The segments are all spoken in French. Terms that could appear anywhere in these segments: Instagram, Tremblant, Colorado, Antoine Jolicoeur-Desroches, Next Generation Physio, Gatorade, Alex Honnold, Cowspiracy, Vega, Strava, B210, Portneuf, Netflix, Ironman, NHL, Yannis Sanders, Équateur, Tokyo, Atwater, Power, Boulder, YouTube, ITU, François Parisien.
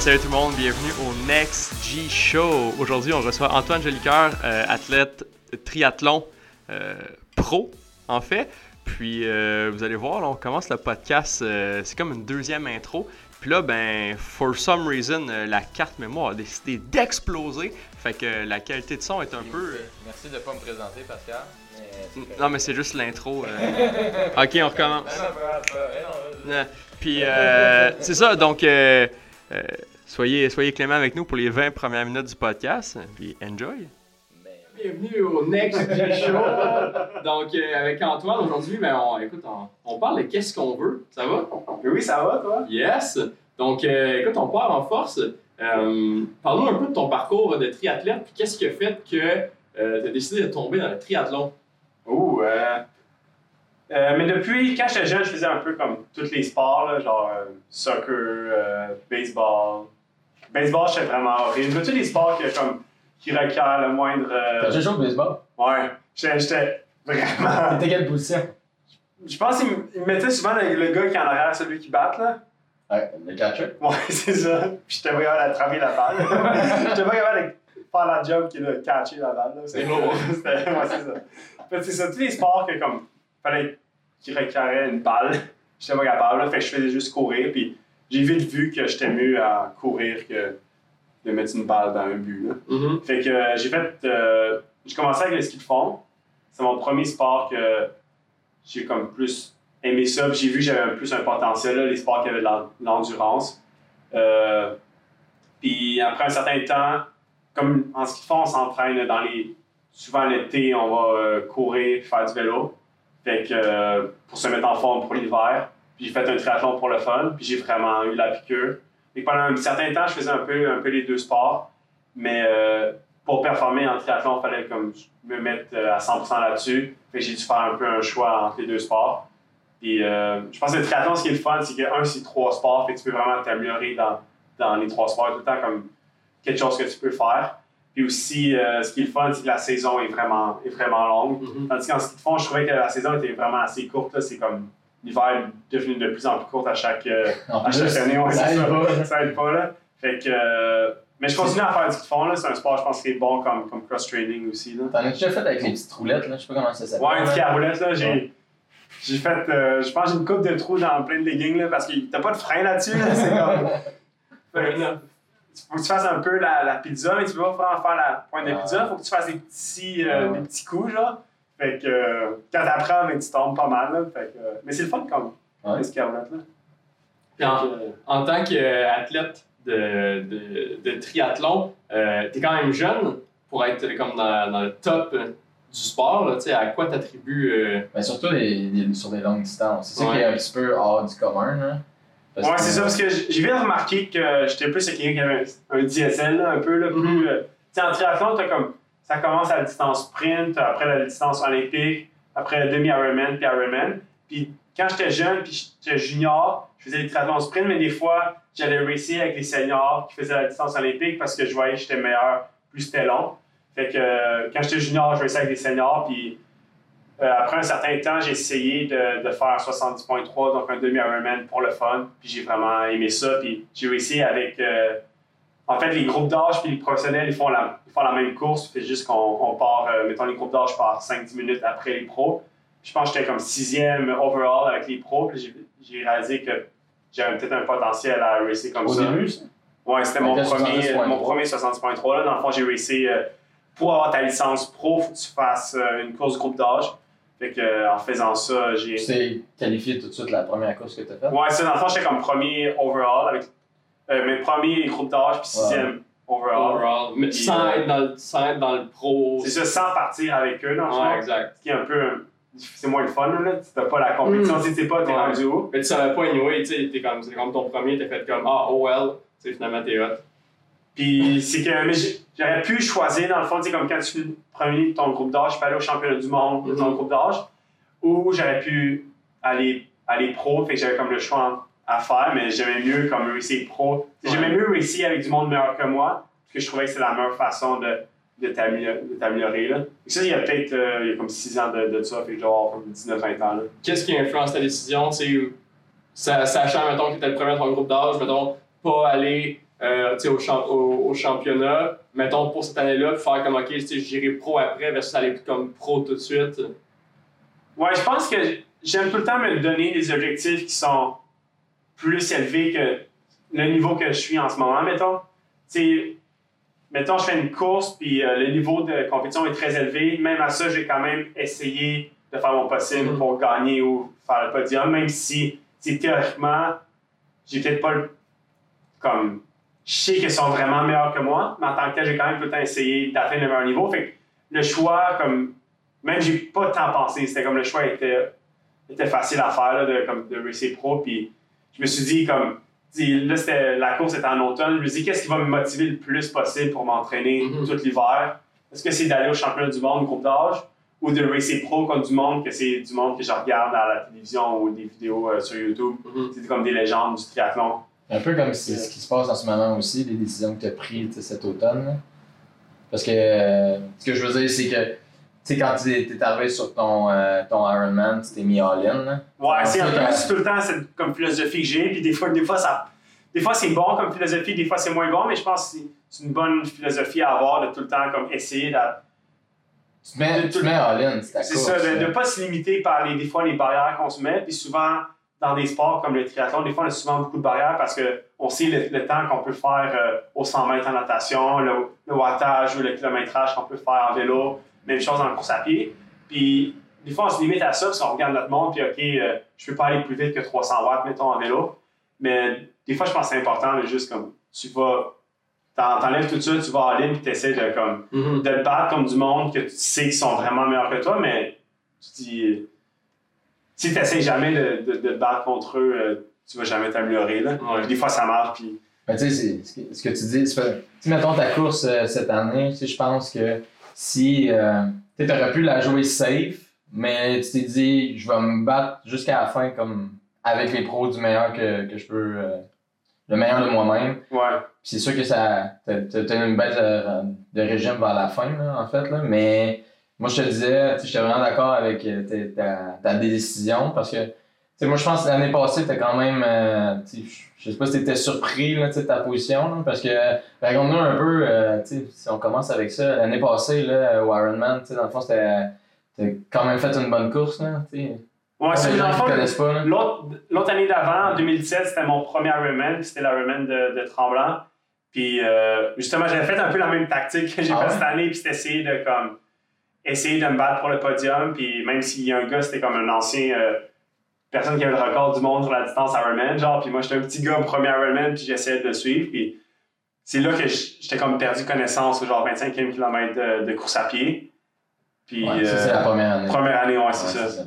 Salut tout le monde, bienvenue au Next G Show. Aujourd'hui, on reçoit Antoine Jolicoeur, athlète triathlon pro, en fait. Puis, vous allez voir, là, on commence le podcast, c'est comme une deuxième intro. Puis là, ben, for some reason, la carte mémoire a décidé d'exploser. Fait que la qualité de son est un peu... Merci de ne pas me présenter, Pascal. Non, mais c'est juste l'intro. OK, on recommence. Puis, c'est ça, donc... soyez clément avec nous pour les 20 premières minutes du podcast, puis enjoy! Bienvenue au Next G Show! Donc, avec Antoine, aujourd'hui, on parle de qu'est-ce qu'on veut, ça va? Oui, ça va, toi? Yes! Donc, écoute, on part en force. Parle-nous un peu de ton parcours de triathlète, puis qu'est-ce qui a fait que tu as décidé de tomber dans le triathlon? Mais depuis, quand j'étais jeune, je faisais un peu comme tous les sports, là, genre soccer, baseball. Baseball, j'étais vraiment horrible. Tous les sports qui requièrent le moindre... T'as joué au baseball? Ouais. J'étais vraiment... T'étais quelle position? Je pense qu'ils mettaient souvent le gars qui est en arrière, celui qui bat, là. Ouais, le catcher? Ouais, c'est ça. J'étais pas capable d'attraper la balle. J'étais pas capable de faire la job qui est de catcher la balle, là. C'est lourd. Ouais, c'est ça. Fait, c'est ça, tous les sports que comme... fallait qu'il requérait une balle. J'étais pas capable, là. Fait que je faisais juste courir, puis j'ai vite vu que j'étais mieux à courir que de mettre une balle dans un but, là. Mm-hmm. Fait que j'ai commencé avec le ski de fond. C'est mon premier sport que j'ai comme plus aimé ça, puis j'ai vu que j'avais plus un potentiel, là, les sports qui avaient de l'endurance. Puis après un certain temps, comme en ski de fond, on s'entraîne dans souvent l'été, on va courir, faire du vélo. Fait que pour se mettre en forme pour l'hiver, puis j'ai fait un triathlon pour le fun, puis j'ai vraiment eu la piqûre. Et pendant un certain temps, je faisais un peu les deux sports, mais pour performer en triathlon, il fallait comme me mettre à 100% là-dessus. Fait que j'ai dû faire un peu un choix entre les deux sports. Puis je pense que le triathlon, ce qui est le fun, c'est que c'est trois sports, fait que tu peux vraiment t'améliorer dans les trois sports, tout le temps comme quelque chose que tu peux faire. Puis aussi, ce qui est le fun, c'est que la saison est vraiment longue. Mm-hmm. Tandis qu'en ski de fond, je trouvais que la saison était vraiment assez courte. Là. C'est comme l'hiver devenu de plus en plus court à chaque année. Ouais, ça aide pas. Là. Fait que, mais je continue à faire du ski de fond. Là. C'est un sport, je pense, qui est bon comme cross-training aussi. Là. T'en as déjà fait avec les petites roulettes? Là? Je sais pas comment ça s'appelle. Ouais, une petite roulette. Là, j'ai fait, je pense, j'ai une coupe de trous dans plein de leggings là, parce que t'as pas de frein là-dessus. Là. C'est comme... Faut que tu fasses un peu la pizza, mais tu peux pas vraiment faire la pointe de pizza. Faut que tu fasses des petits coups, genre. Fait que quand t'apprends, mais tu tombes pas mal, là. Fait que, mais c'est le fun, quand même, les ski à roulettes, là. En tant qu'athlète de triathlon, t'es quand même jeune pour être comme dans le top du sport, là. Tu sais, à quoi t'attribues... Ben surtout sur des longues distances. C'est ça qui est un petit peu hors du commun, là. Ouais, c'est ça, parce que j'ai bien remarqué que j'étais plus quelqu'un qui avait un DSL, là, un peu, là, plus... Mm-hmm. Tu sais, en triathlon, t'as comme... Ça commence à la distance sprint, après la distance olympique, après le demi-Ironman, puis Ironman. Puis quand j'étais jeune, puis j'étais junior, je faisais des triathlons sprint, mais des fois, j'allais racer avec les seniors qui faisaient la distance olympique parce que je voyais que j'étais meilleur, plus c'était long. Fait que quand j'étais junior, je raçais avec les seniors, puis... après un certain temps, j'ai essayé de faire 70.3, donc un demi-Ironman pour le fun, puis j'ai vraiment aimé ça. Puis j'ai essayé avec... en fait, les groupes d'âge puis les professionnels, ils font la même course, c'est juste qu'on part... mettons, les groupes d'âge partent 5-10 minutes après les pros. Puis je pense que j'étais comme 6e overall avec les pros, puis j'ai réalisé que j'avais peut-être un potentiel à racer comme ça. Au début, ça? Ouais, c'était mon premier 70.3. Là, dans le fond, j'ai racé... pour avoir ta licence pro, faut que tu fasses une course de groupe d'âge. Fait que, en faisant ça, j'ai... Tu t'es qualifié tout de suite la première course que t'as faite? Ouais, ça, dans le fond, j'étais comme premier overall, avec mes premiers groupes d'âge, puis sixième overall. Mais sans être dans le pro... C'est ça, sans partir avec eux, dans le fond. Exact. Ce qui est un peu... C'est moins le fun, là. T'as pas la compétition, si t'es pas, t'es rendu haut. Mais tu savais pas, anyway, tu sais, c'était comme ton premier, t'as fait comme « Ah, oh well », tu sais, finalement, t'es hot. Puis c'est que... Mais j'aurais pu choisir, dans le fond, tu sais, comme quand tu fais le premier de ton groupe d'âge, je peux aller au championnat du monde de ton groupe d'âge, ou j'aurais pu aller pro, fait que j'avais comme le choix à faire, mais j'aimais mieux comme réussir pro. Ouais. J'aimais mieux réussir avec du monde meilleur que moi, parce que je trouvais que c'est la meilleure façon de t'améliorer, là. Et ça, il y a peut-être comme 6 ans de ça, fait que genre comme 19-20 ans, là. Qu'est-ce qui influence ta décision, tu sais, sachant, mettons, que t'es le premier de ton groupe d'âge, mettons, pas aller... au championnat, mettons pour cette année-là, faire comme ok, j'irai pro après versus aller comme pro tout de suite? Ouais, je pense que j'aime tout le temps me donner des objectifs qui sont plus élevés que le niveau que je suis en ce moment, mettons. Mettons, je fais une course, puis le niveau de compétition est très élevé. Même à ça, j'ai quand même essayé de faire mon possible pour gagner ou faire le podium, même si théoriquement, j'ai peut-être pas le. Comme, je sais qu'ils sont vraiment meilleurs que moi, mais en tant que tel, j'ai quand même tout le temps essayé d'atteindre le meilleur niveau. Fait que le choix, comme. Même, j'ai pas tant pensé. C'était comme le choix était facile à faire, là, de racer pro. Puis, je me suis dit, comme. Là, la course était en automne. Je me suis dit, qu'est-ce qui va me motiver le plus possible pour m'entraîner tout l'hiver? Est-ce que c'est d'aller au championnat du monde, groupe d'âge, ou de racer pro contre du monde, que c'est du monde que je regarde à la télévision ou des vidéos sur YouTube? C'est comme des légendes du triathlon. Un peu comme c'est ce qui se passe en ce moment aussi, les décisions que tu as prises cet automne. Là. Parce que ce que je veux dire, c'est que. Tu sais, quand tu es arrivé sur ton Ironman, tu t'es mis all-in. Ouais, c'est un peu tout le temps cette comme philosophie que j'ai. Puis des fois c'est bon comme philosophie, des fois c'est moins bon, mais je pense que c'est une bonne philosophie à avoir de tout le temps comme essayer de. Tu te mets all-in, c'est course. C'est ça, de ne pas se limiter par des fois les barrières qu'on se met. Puis souvent, dans des sports comme le triathlon, des fois on a souvent beaucoup de barrières parce qu'on sait le temps qu'on peut faire aux 100 mètres en natation, le wattage ou le kilométrage qu'on peut faire en vélo. Même chose en course à pied. Puis, des fois, on se limite à ça, parce qu'on regarde notre monde, puis OK, je peux pas aller plus vite que 300 watts, mettons, en vélo. Mais des fois, je pense que c'est important, là, juste comme, tu vas, t'enlèves tout ça, tu vas en ligne, puis t'essaies de, comme, de te battre comme du monde que tu sais qu'ils sont vraiment meilleurs que toi, mais tu dis, si t'essaies jamais de te battre contre eux, tu vas jamais t'améliorer, là. Ouais. Des fois, ça marche, puis. Ben, tu sais, ce que tu dis, tu mettons ta course cette année, je pense que. Si tu aurais pu la jouer safe, mais tu t'es dit, je vais me battre jusqu'à la fin comme avec les pros du meilleur que je peux, le meilleur de moi-même. Ouais. C'est sûr que ça t'as une bête de régime vers la fin, là, en fait. Là. Mais moi, je te disais, j'étais vraiment d'accord avec ta décision parce que moi, je pense que l'année passée, t'as quand même. Je sais pas si t'étais surpris là, de ta position, là, parce que raconte-nous un peu, si on commence avec ça, l'année passée, là, au Ironman, dans le fond, t'as quand même fait une bonne course. Là, ouais, c'est dans le fond, l'autre année d'avant, en 2017, c'était mon premier Ironman, puis c'était l'Ironman de Tremblant. Puis justement, j'avais fait un peu la même tactique que j'ai faite cette année, puis c'était essayer de me battre pour le podium, puis même s'il y a un gars, c'était comme un ancien. Personne qui avait le record du monde sur la distance Ironman, genre, puis moi j'étais un petit gars au premier Ironman, puis j'essayais de le suivre, puis c'est là que j'étais comme perdu connaissance au genre 25e kilomètre de course à pied. Puis ouais, c'est la première année. Première année, ouais, c'est ça.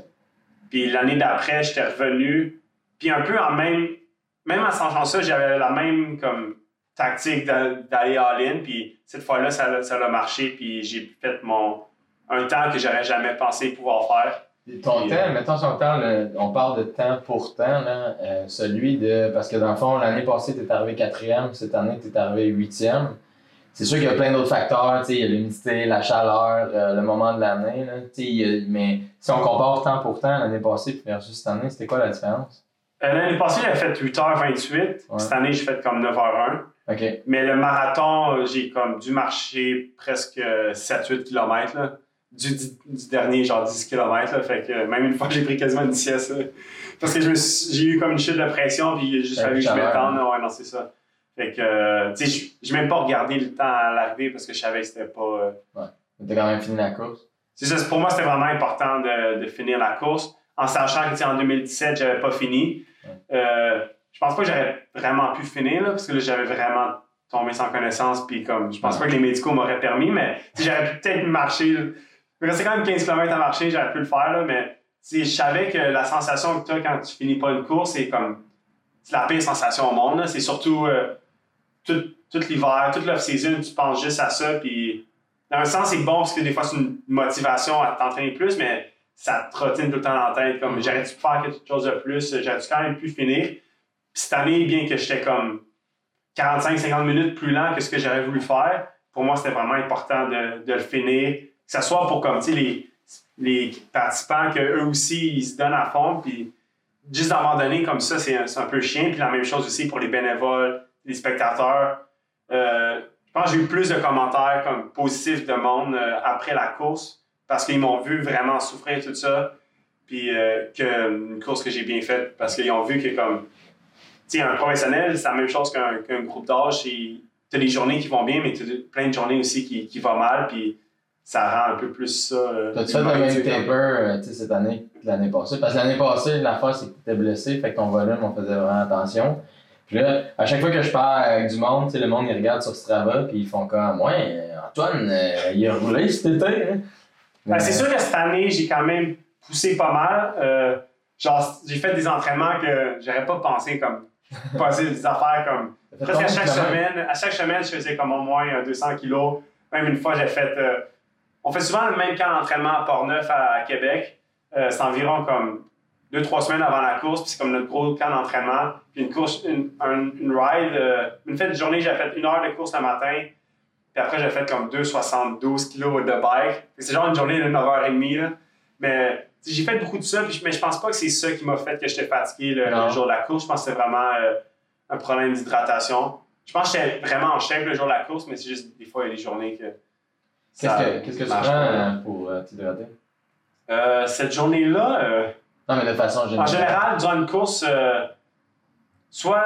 Puis l'année d'après, j'étais revenu, puis un peu en même en changeant ça, j'avais la même comme tactique d'aller all-in, puis cette fois-là, ça a marché, puis j'ai fait un temps que j'aurais jamais pensé pouvoir faire. Ton temps, mettons son temps, on parle de temps pour temps, là, celui de. Parce que dans le fond, l'année passée, tu es arrivé 4e, cette année, tu es arrivé 8e. C'est sûr qu'il y a plein d'autres facteurs, il y a l'humidité, la chaleur, le moment de l'année. Là, mais si on compare temps pour temps, l'année passée versus cette année, c'était quoi la différence? L'année passée, j'avais fait 8h28. Ouais. Cette année, j'ai fait comme 9h01. Okay. Mais le marathon, j'ai comme dû marcher presque 7-8 km. Là. Du dernier, genre 10 km. Là, fait que même une fois, j'ai pris quasiment une sieste. Là, parce que j'ai eu comme une chute de pression, puis il a juste fallu que je m'étende. Ouais, non, c'est ça. Fait que, tu sais, j'ai même pas regardé le temps à l'arrivée parce que je savais que c'était pas. Ouais. T'as quand même fini la course. C'est ça. Pour moi, c'était vraiment important de finir la course. En sachant que, en 2017, j'avais pas fini. Ouais. Je pense pas que j'aurais vraiment pu finir, là, parce que là, j'avais vraiment tombé sans connaissance, puis comme, je pense pas que les médicaux m'auraient permis, mais j'aurais peut-être marché. Là, il restait quand même 15 km à marcher, j'aurais pu le faire, là, mais je savais que la sensation que tu as quand tu finis pas une course, c'est comme c'est la pire sensation au monde. Là. C'est surtout tout l'hiver, toute l'off-season, tu penses juste à ça. Puis, dans un sens, c'est bon parce que des fois, c'est une motivation à t'entraîner plus, mais ça te trottine tout le temps dans la tête. Comme j'aurais dû faire quelque chose de plus, j'aurais dû quand même pu finir. Puis, cette année, bien que j'étais comme 45-50 minutes plus lent que ce que j'aurais voulu faire, pour moi, c'était vraiment important de le finir. Que ce soit pour comme les participants qu'eux aussi ils se donnent à fond, puis juste d'abandonner comme ça, c'est un peu chiant. Puis la même chose aussi pour les bénévoles, les spectateurs. Je pense que j'ai eu plus de commentaires comme positifs de monde après la course parce qu'ils m'ont vu vraiment souffrir tout ça. Puis une course que j'ai bien faite parce qu'ils ont vu que comme... Tu sais, un professionnel, c'est la même chose qu'un groupe d'âge. Tu as des journées qui vont bien, mais tu as plein de journées aussi qui vont mal. Puis ça rend un peu plus ça... T'as-tu fait le même taper cette année que l'année passée? Parce que l'année passée, l'affaire, c'est que t'étais blessé. Fait que ton volume, on faisait vraiment attention. Puis là, à chaque fois que je parle avec du monde, le monde, ils regardent sur Strava puis ils font comme « Ouais, Antoine, il a roulé cet été. Hein? » Ben, c'est sûr que cette année, j'ai quand même poussé pas mal. J'ai fait des entraînements que j'aurais pas pensé comme... passer des affaires comme... Presque à chaque semaine, je faisais comme au moins 200 kilos. Même une fois, j'ai fait... on fait souvent le même camp d'entraînement à Portneuf, à Québec. C'est environ comme 2-3 semaines avant la course. Puis c'est comme notre gros camp d'entraînement. Puis une ride... une fête de journée, j'ai fait 1 heure de course le matin. Puis après, j'ai fait comme 2,72 kilos de bike. C'est genre une journée de 9h30. Là. Mais... j'ai fait beaucoup de ça, mais je pense pas que c'est ça qui m'a fait que j'étais fatigué le jour de la course. Je pense que c'était vraiment un problème d'hydratation. Je pense que j'étais vraiment en chef le jour de la course, mais c'est juste des fois, il y a des journées que... Qu'est-ce que tu prends pour t'hydrater? Cette journée-là... non, mais de façon générale. En général, durant une course, soit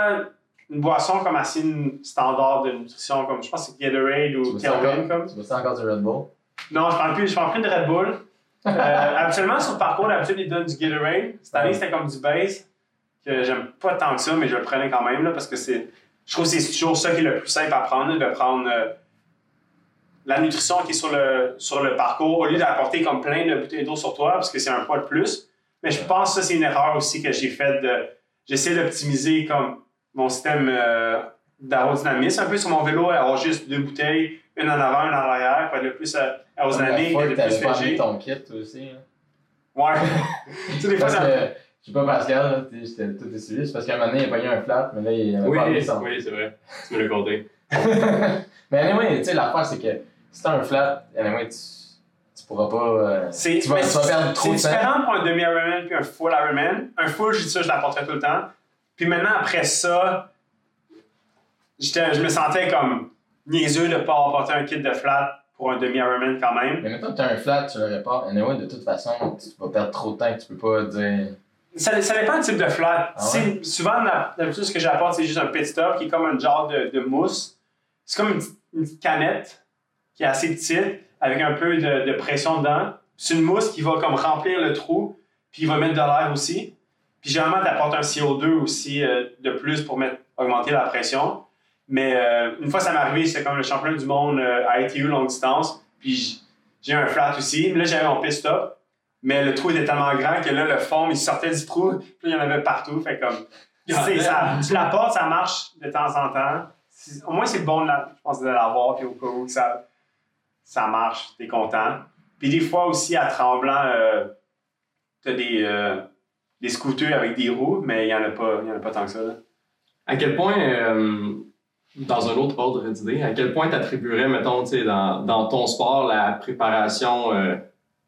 une boisson comme assez standard de nutrition, comme je pense que c'est Gatorade ou Kelvin. Tu bois encore du Red Bull? Non, je prends plus de Red Bull. Absolument, sur le parcours, d'habitude, ils donnent du Gatorade. Cette année, c'était comme du base, que j'aime pas tant que ça, mais je le prenais quand même, là, parce que je trouve que c'est toujours ça qui est le plus simple à prendre, de prendre la nutrition qui est sur le parcours, au lieu d'apporter comme plein de bouteilles d'eau sur toi, parce que c'est un poids de plus. Mais je pense que ça, c'est une erreur aussi que j'ai faite. J'essaie d'optimiser comme mon système d'aérodynamisme un peu sur mon vélo, avoir juste 2 bouteilles, une en avant, une en arrière, pour être le plus aérodynamique, le plus léger. T'avais pas ton kit, toi aussi. Hein? Ouais. Tu sais, des fois, je sais pas, Pascal, j'étais tout essuyé. C'est parce qu'à un moment donné, il a pas eu un flat, mais là, il avait pas eu son. Oui, c'est vrai. Tu peux le compter. Mais anyway, tu sais, l'affaire, c'est que si t'as un flat, anyway, tu pourras pas... tu vas perdre trop de temps. C'est différent pour un demi-Ironman puis un full Ironman. Un full, je dis ça, je l'apporterais tout le temps. Puis maintenant, après ça, je me sentais comme... niaiseux de ne pas apporter un kit de flat pour un demi-Ironman quand même. Mais maintenant que tu as un flat, tu l'aurais pas. Anyway, de toute façon, tu vas perdre trop de temps que tu peux pas dire... Ça dépend du type de flat. Ah ouais? Souvent, d'habitude, ce que j'apporte, c'est juste un pit stop qui est comme un genre de mousse. C'est comme une petite canette qui est assez petite, avec un peu de pression dedans. C'est une mousse qui va comme remplir le trou, puis il va mettre de l'air aussi. Puis généralement, tu apportes un CO2 aussi de plus pour augmenter la pression. Mais une fois ça m'est arrivé, c'était comme le championnat du monde à ITU longue distance, puis j'ai un flat aussi. Là, j'avais mon pit stop, mais le trou était tellement grand que là, le foam, il sortait du trou, puis il y en avait partout. Fait comme, tu l'apportes, ça marche de temps en temps. Au moins, c'est bon, je pense, de l'avoir, puis au cas où ça marche, t'es content. Puis des fois aussi, à Tremblant, t'as des scooters avec des roues, mais il n'y en a pas tant que ça. Là. À quel point... dans un autre ordre d'idée, à quel point tu attribuerais, mettons, dans ton sport, la préparation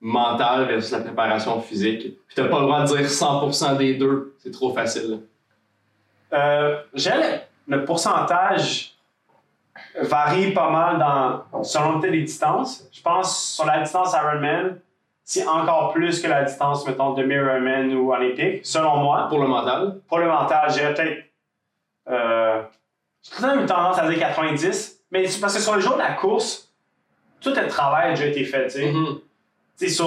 mentale versus la préparation physique? Puis tu n'as pas le droit de dire 100% des deux, c'est trop facile. Le pourcentage varie pas mal selon les distances. Je pense sur la distance Ironman, c'est encore plus que la distance, mettons, demi-Ironman ou olympique, selon moi. Pour le mental? Pour le mental, j'irais peut-être... j'ai tout le temps eu tendance à dire 90, mais c'est parce que sur le jour de la course, tout le travail a déjà été fait, tu sais.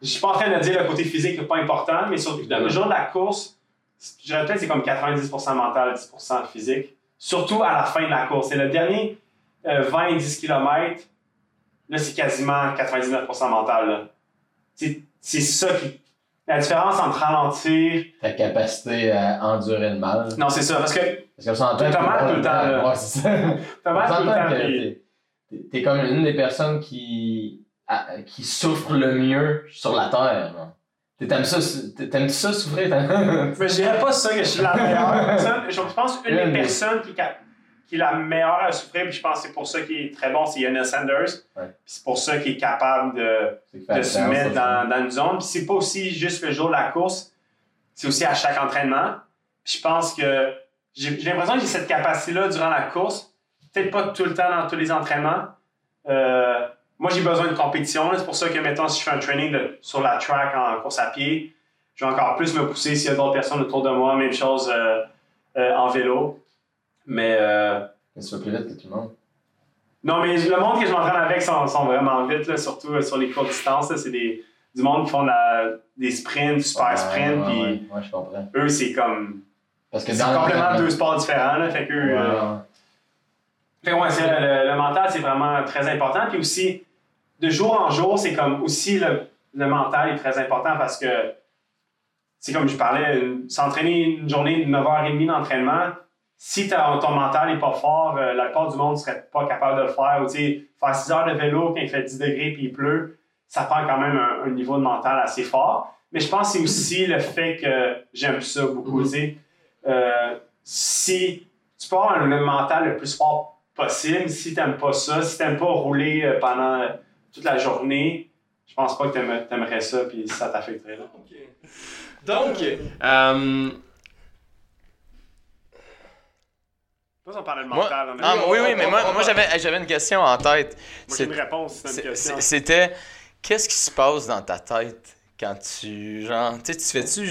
Je suis pas en train de dire le côté physique n'est pas important, mais sur le jour de la course, je dirais peut-être c'est comme 90% mental, 10% physique. Surtout à la fin de la course. C'est le dernier 20-10 km, là c'est quasiment 99% mental. Là. C'est ça qui... La différence entre ralentir... Ta capacité à endurer le mal. Non, c'est ça, parce que t'as mal tout le temps. Ouais, c'est ça. T'as mal tout le temps. T'es comme une des personnes qui souffre le mieux sur la Terre. T'aimes-tu ça souffrir? Mais je dirais pas ça que je suis la meilleure personne. Je pense une des personnes qui est la meilleure à souffrir, puis je pense que c'est pour ça qu'il est très bon, c'est Yannis Sanders. Ouais. C'est pour ça qu'il est capable de se mettre dans une zone. Puis c'est pas aussi juste le jour de la course, c'est aussi à chaque entraînement. Puis je pense que j'ai l'impression que j'ai cette capacité-là durant la course. Peut-être pas tout le temps dans tous les entraînements. Moi, j'ai besoin de compétition. C'est pour ça que, mettons, si je fais un training sur la track en course à pied, je vais encore plus me pousser s'il y a d'autres personnes autour de moi. Même chose en vélo. Mais tu vas plus vite que tout le monde. Non, mais le monde que je m'entraîne avec sont vraiment vite, là, surtout sur les courtes distances. Là, c'est du monde qui font des sprints, du super sprint. Ouais, je comprends. Eux, c'est comme... Parce que c'est complètement deux sports différents. Là, fait que... le mental, c'est vraiment très important. Puis aussi, de jour en jour, c'est comme aussi le mental est très important parce que c'est comme je parlais, s'entraîner une journée de 9h30 d'entraînement, si ton mental n'est pas fort, la plupart du monde ne serait pas capable de le faire. Ou tu sais, faire 6 heures de vélo quand il fait 10 degrés et il pleut, ça prend quand même un niveau de mental assez fort. Mais je pense que c'est aussi le fait que j'aime ça beaucoup. Tu sais, si tu peux avoir le mental le plus fort possible, si t'aimes pas ça, si t'aimes pas rouler pendant toute la journée, je pense pas que t'aimerais ça puis ça t'affecterait là. Okay. Donc, on parlait de mental. Moi j'avais une question en tête. Moi j'ai une réponse si t'as une question. C'était qu'est-ce qui se passe dans ta tête quand tu fais-tu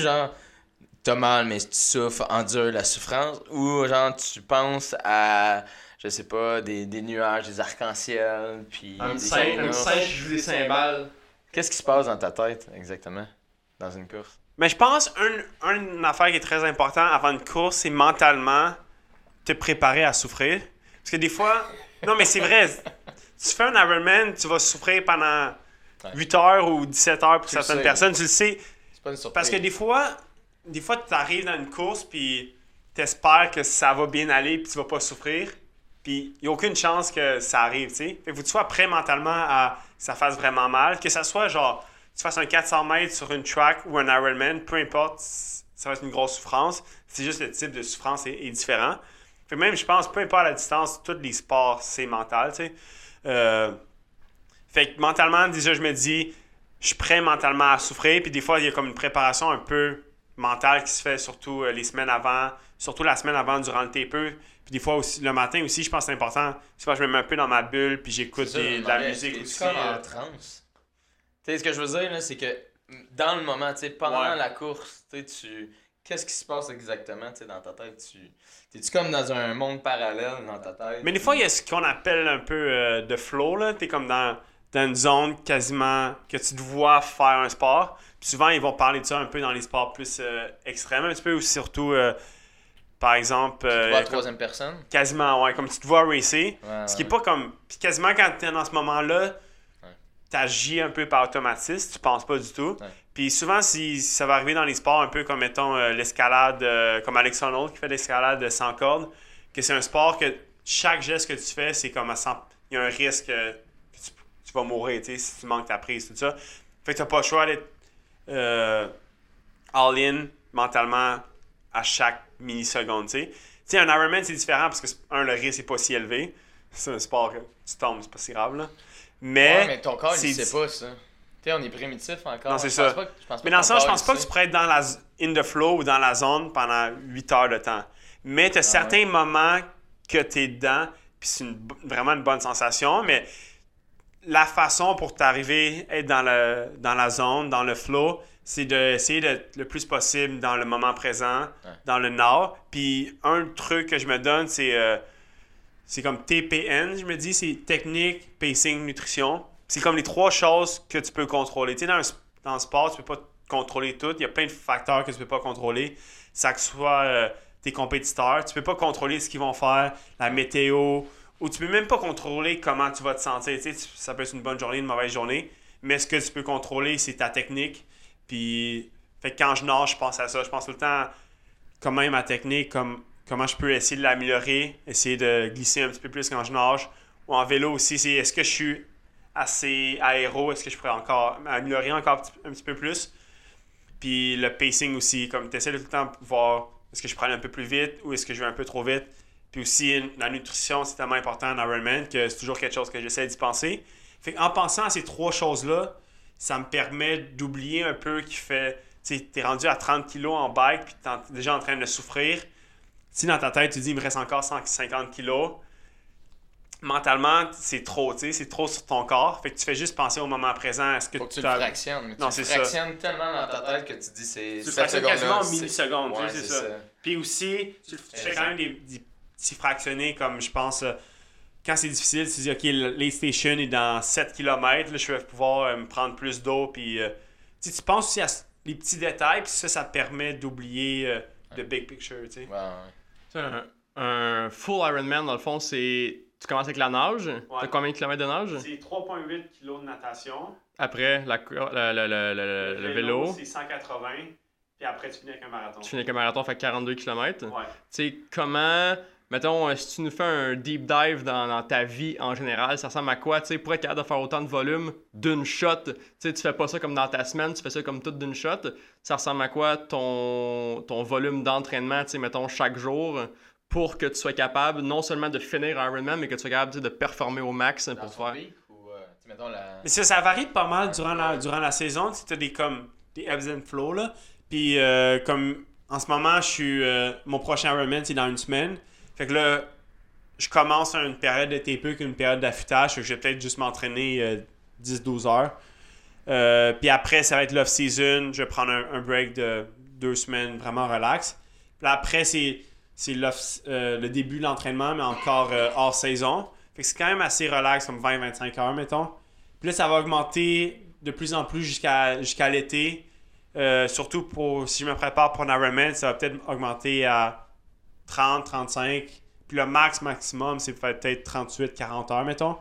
t'as mal mais tu souffres, endure la souffrance ou genre tu penses à je sais pas, des nuages, des arcs-en-ciel, puis... Un singe qui joue des cymbales. Qu'est-ce qui se passe dans ta tête, exactement, dans une course? Mais je pense une affaire qui est très importante avant une course, c'est mentalement te préparer à souffrir. Parce que des fois... Non, mais c'est vrai. Tu fais un Ironman, tu vas souffrir pendant 8 heures ou 17 heures pour certaines personnes. Tu le sais. C'est pas une surprise. Parce que des fois tu arrives dans une course, puis t'espères que ça va bien aller, puis tu vas pas souffrir. Puis il n'y a aucune chance que ça arrive, tu sais. Fait que tu sois prêt mentalement à que ça fasse vraiment mal. Que ça soit genre, tu fasses un 400 mètres sur une track ou un Ironman, peu importe, ça va être une grosse souffrance. C'est juste le type de souffrance est différent. Fait que même, je pense, peu importe la distance, tous les sports, c'est mental, tu sais. Fait que mentalement, déjà, je me dis, je suis prêt mentalement à souffrir. Puis des fois, il y a comme une préparation un peu mentale qui se fait surtout les semaines avant, surtout la semaine avant durant le taper. Puis des fois, aussi le matin aussi, je pense que c'est important. Tu vois, je me mets un peu dans ma bulle, puis j'écoute de la musique aussi. Comme en transe. Tu sais, ce que je veux dire, là, c'est que dans le moment, tu sais, pendant la course, tu qu'est-ce qui se passe exactement dans ta tête? T'es-tu comme dans un monde parallèle dans ta tête? Mais des fois, il y a ce qu'on appelle un peu de flow, là. T'es comme dans une zone quasiment que tu te vois faire un sport. Puis souvent, ils vont parler de ça un peu dans les sports plus extrêmes, un petit peu, ou surtout... Par exemple, tu te vois à troisième personne? Quasiment, ouais, comme tu te vois racer. Ouais, ce qui est pas comme. Puis quasiment quand tu es dans ce moment-là, t'agis un peu par automatisme, tu penses pas du tout. Ouais. Puis souvent, si ça va arriver dans les sports un peu comme, mettons, l'escalade, comme Alex Honnold qui fait l'escalade sans corde, que c'est un sport que chaque geste que tu fais, c'est comme à 100. Il y a un risque que tu vas mourir, tu sais, si tu manques ta prise, tout ça. Fait que t'as pas le choix d'être all-in mentalement à chaque milliseconde, tu sais. Tu sais, un Ironman, c'est différent parce que, le risque n'est pas si élevé. C'est un sport que tu tombes, c'est pas si grave, là. Mais ton corps, il sait pas ça. Tu sais, on est primitif encore. Non, c'est ça. Mais dans ça, je pense pas que tu pourrais être dans la in the flow ou dans la zone pendant 8 heures de temps. Mais tu as certains moments que tu es dedans, puis c'est vraiment une bonne sensation, mais la façon pour t'arriver à être dans la zone, dans le flow, c'est d'essayer d'être le plus possible dans le moment présent, dans le nord. Puis un truc que je me donne, c'est comme TPN, je me dis, c'est technique, pacing, nutrition. C'est comme les trois choses que tu peux contrôler. Tu sais, dans le sport, tu peux pas contrôler tout. Il y a plein de facteurs que tu peux pas contrôler. Ça que ce soit tes compétiteurs, tu peux pas contrôler ce qu'ils vont faire, la météo, ou tu peux même pas contrôler comment tu vas te sentir. Tu sais, ça peut être une bonne journée, une mauvaise journée, mais ce que tu peux contrôler, c'est ta technique. Puis, fait que quand je nage, je pense à ça. Je pense tout le temps comment est ma technique, comment je peux essayer de l'améliorer, essayer de glisser un petit peu plus quand je nage. Ou en vélo aussi, c'est est-ce que je suis assez aéro, est-ce que je pourrais encore améliorer encore un petit peu plus. Puis le pacing aussi, comme tu essaies tout le temps de voir est-ce que je prends un peu plus vite ou est-ce que je vais un peu trop vite. Puis aussi, la nutrition, c'est tellement important en Ironman que c'est toujours quelque chose que j'essaie d'y penser. Fait qu'en pensant à ces trois choses-là, ça me permet d'oublier un peu qui fait... Tu sais, t'es rendu à 30 kilos en bike, puis t'es déjà en train de souffrir. Si dans ta tête, tu dis, il me reste encore 150 kilos, mentalement, c'est trop, tu sais, c'est trop sur ton corps. Fait que tu fais juste penser au moment présent. Est-ce que faut que tu le fractionnes. Non, tu le fractionnes tellement dans ta tête que tu dis, c'est 7 secondes. Quasiment en millisecondes, ouais, tu sais, c'est ça. Puis aussi, tu fais quand même des petits fractionnés, comme je pense, quand c'est difficile, tu dis, OK, l'aid station est dans 7 km, là, je vais pouvoir me prendre plus d'eau. Puis, tu sais, tu penses aussi à les petits détails, puis ça te permet d'oublier the big picture, tu sais. Ouais, ouais. Un full Ironman, dans le fond, c'est... Tu commences avec la nage. Ouais. T'as combien de kilomètres de nage? C'est 3,8 kg de natation. Après, le vélo. C'est 180. Puis après, tu finis avec un marathon. Tu finis avec un marathon, fait 42 km. Ouais. Tu sais, comment... Mettons, si tu nous fais un deep dive dans ta vie en général, ça ressemble à quoi? Tu sais, pour être capable de faire autant de volume d'une shot, tu sais, tu fais pas ça comme dans ta semaine, tu fais ça comme tout d'une shot. Ça ressemble à quoi ton volume d'entraînement, tu sais, mettons, chaque jour, pour que tu sois capable non seulement de finir Ironman, mais que tu sois capable de performer au max pour faire. Ou, mettons, mais ça varie pas mal durant la saison. Tu as des ebbs and flows, là. Puis, comme en ce moment, je suis mon prochain Ironman, c'est dans une semaine. Fait que là, je commence une période de TPE qu'une période d'affûtage. Je vais peut-être juste m'entraîner 10-12 heures. Puis après, ça va être l'off-season. Je vais prendre un break de 2 semaines vraiment relax. Puis là, après, c'est le début de l'entraînement, mais encore hors saison. Fait que c'est quand même assez relax, comme 20-25 heures, mettons. Puis là, ça va augmenter de plus en plus jusqu'à l'été. Surtout si je me prépare pour un Ironman, ça va peut-être augmenter à 30, 35, puis le maximum, c'est peut-être 38, 40 heures, mettons.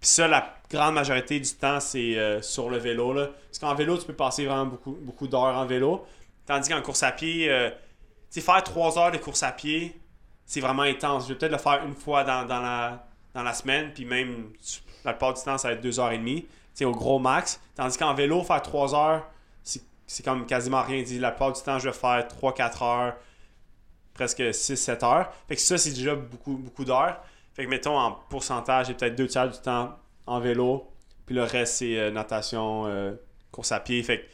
Puis ça, la grande majorité du temps, c'est sur le vélo, là. Parce qu'en vélo, tu peux passer vraiment beaucoup, beaucoup d'heures en vélo. Tandis qu'en course à pied, tu sais, faire 3 heures de course à pied, c'est vraiment intense. Je vais peut-être le faire une fois dans la semaine, puis même, la plupart du temps, ça va être 2h30, tu sais, au gros max. Tandis qu'en vélo, faire 3 heures, c'est comme quasiment rien dit. La plupart du temps, je vais faire 3-4 heures, presque 6-7 heures. Fait que ça, c'est déjà beaucoup, beaucoup d'heures. Fait que mettons, en pourcentage, j'ai peut-être 2/3 du temps en vélo. Puis le reste, c'est natation, course à pied. Fait que,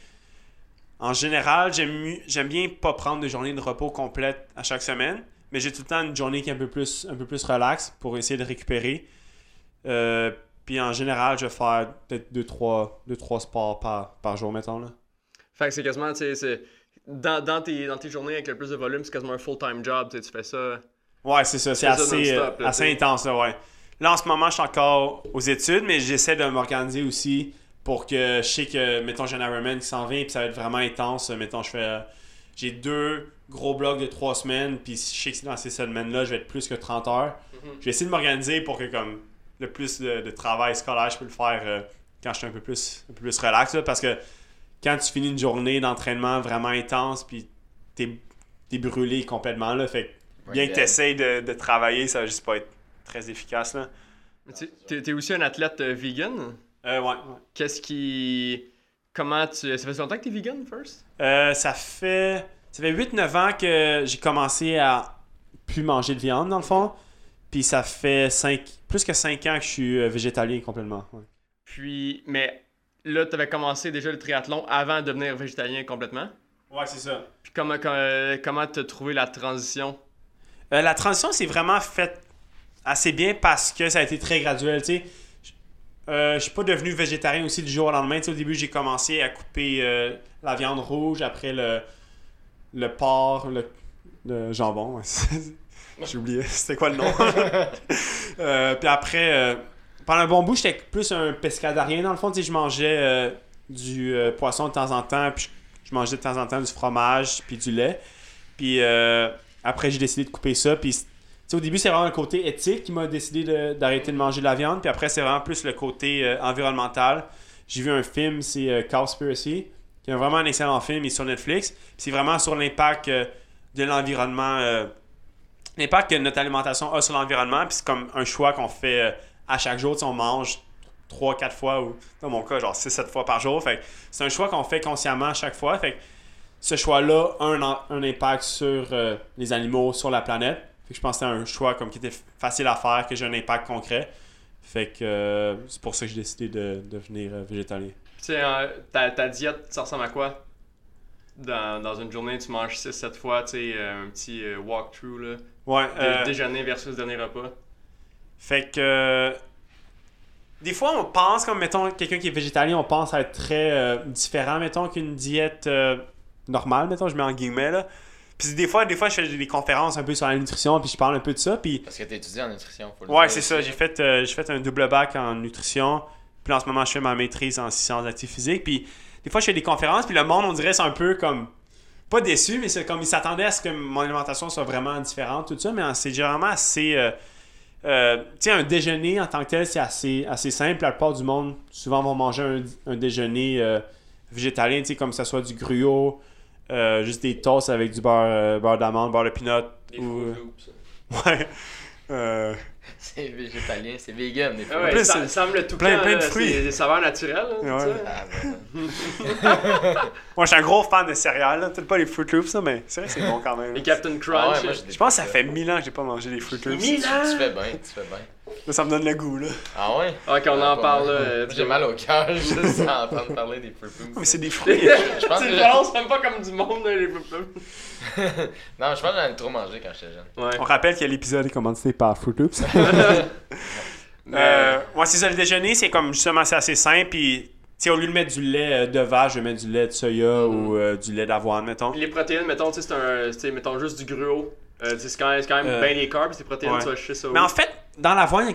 en général, j'aime bien pas prendre de journée de repos complète à chaque semaine. Mais j'ai tout le temps une journée qui est un peu plus relaxe pour essayer de récupérer. Puis en général, je vais faire peut-être 2-3 sports par jour, mettons, là. Fait que c'est quasiment, tu sais... Dans tes journées avec le plus de volume, c'est quasiment un full-time job, tu fais ça. Ouais, c'est ça, c'est assez intense, là, ouais. Là, en ce moment, je suis encore aux études, mais j'essaie de m'organiser aussi pour que je sais que, mettons, j'ai un Ironman qui s'en vient et ça va être vraiment intense. Mettons, j'ai 2 gros blocs de 3 semaines, puis je sais que dans ces semaines-là, je vais être plus que 30 heures. Mm-hmm. Je vais essayer de m'organiser pour que, comme, le plus de travail scolaire, je peux le faire quand je suis un peu plus relax, là, parce que quand tu finis une journée d'entraînement vraiment intense, puis t'es brûlé complètement, là, fait que bien que t'essayes de travailler, ça va juste pas être très efficace, là. T'es aussi un athlète vegan? Ouais. Ça fait longtemps que t'es vegan, first? Ça fait 8-9 ans que j'ai commencé à plus manger de viande, dans le fond. Puis ça fait plus que 5 ans que je suis végétalien complètement, ouais. Puis, mais... Là, tu avais commencé déjà le triathlon avant de devenir végétalien complètement. Ouais, c'est ça. Puis comment t'as trouvé la transition? La transition s'est vraiment faite assez bien parce que ça a été très graduel, tu sais. Je suis pas devenu végétarien aussi du jour au lendemain. Tu sais, au début, j'ai commencé à couper la viande rouge, après le porc, le jambon. J'ai oublié, c'était quoi le nom? Puis après... Pendant un bon bout, j'étais plus un pescadarien. Dans le fond, je mangeais du poisson de temps en temps, puis je mangeais de temps en temps du fromage, puis du lait. Puis après, j'ai décidé de couper ça. Puis au début, c'est vraiment le côté éthique qui m'a décidé d'arrêter de manger de la viande. Puis après, c'est vraiment plus le côté environnemental. J'ai vu un film, c'est Cowspiracy, qui est vraiment un excellent film, il est sur Netflix. Puis c'est vraiment sur l'impact de l'environnement, l'impact que notre alimentation a sur l'environnement. Puis c'est comme un choix qu'on fait... à chaque jour, on mange 3-4 fois, ou dans mon cas, genre 6-7 fois par jour. Fait que c'est un choix qu'on fait consciemment à chaque fois. Fait que ce choix-là a un impact sur les animaux, sur la planète. Fait que je pense que c'était un choix comme qui était facile à faire, que j'ai un impact concret. Fait que c'est pour ça que j'ai décidé de devenir végétalien. Tu sais, ta diète, ça ressemble à quoi? dans une journée, tu manges 6-7 fois, tu sais, un petit walk-through, là. Ouais. Déjeuner versus dernier repas. Fait que... des fois, on pense, comme, mettons, quelqu'un qui est végétalien, on pense à être très différent, mettons, qu'une diète normale, mettons, je mets en guillemets, là. Puis des fois, je fais des conférences un peu sur la nutrition, puis je parle un peu de ça, puis... Parce que t'as étudié en nutrition, faut le dire. Ouais, c'est ça. J'ai fait un double bac en nutrition, puis en ce moment, je fais ma maîtrise en sciences actives physiques, puis des fois, je fais des conférences, puis le monde, on dirait, c'est un peu comme... Pas déçu, mais c'est comme ils s'attendaient à ce que mon alimentation soit vraiment différente, tout ça, mais c'est généralement assez... tu sais, un déjeuner en tant que tel, c'est assez simple. La plupart du monde, souvent, vont manger un déjeuner végétalien, tu sais, comme ça soit du gruau, juste des toasts avec du beurre d'amande, beurre de peanut. Des Fruit Loops. Ouais. C'est végétalien, c'est vegan. Des fruits. Ouais, ça semble tout plein de fruits. Des saveurs naturelles. Hein, ouais. Moi, je suis un gros fan de céréales. Là. Peut-être pas les Fruit Loops, là, mais c'est vrai, c'est bon quand même. Les Captain Crunch. Ouais, moi, je pense que ça fait 1000 ans que j'ai pas mangé des Fruit Loops. 1000 ans? Tu fais bien. Là, ça me donne le goût. Là. Ah ouais? Ah, quand on en parle. J'ai mal au cœur juste à entendre parler des Fruit Loops. Mais c'est des fruits. Je pense que on s'aime pas comme du monde, les Fruit Loops. Non, je pense que j'en ai trop mangé quand j'étais jeune. On rappelle que l'épisode est commencé par Fruit Loops. Ouais, c'est ça, le déjeuner, c'est comme justement, c'est assez simple. Puis, au lieu de mettre du lait de vache, je vais mettre du lait de soya ou du lait d'avoine, mettons. Puis les protéines, mettons, tu sais, mettons juste du gruau. C'est quand même bien les carbs, les protéines, ouais. Ça. Mais en fait, dans l'avoine,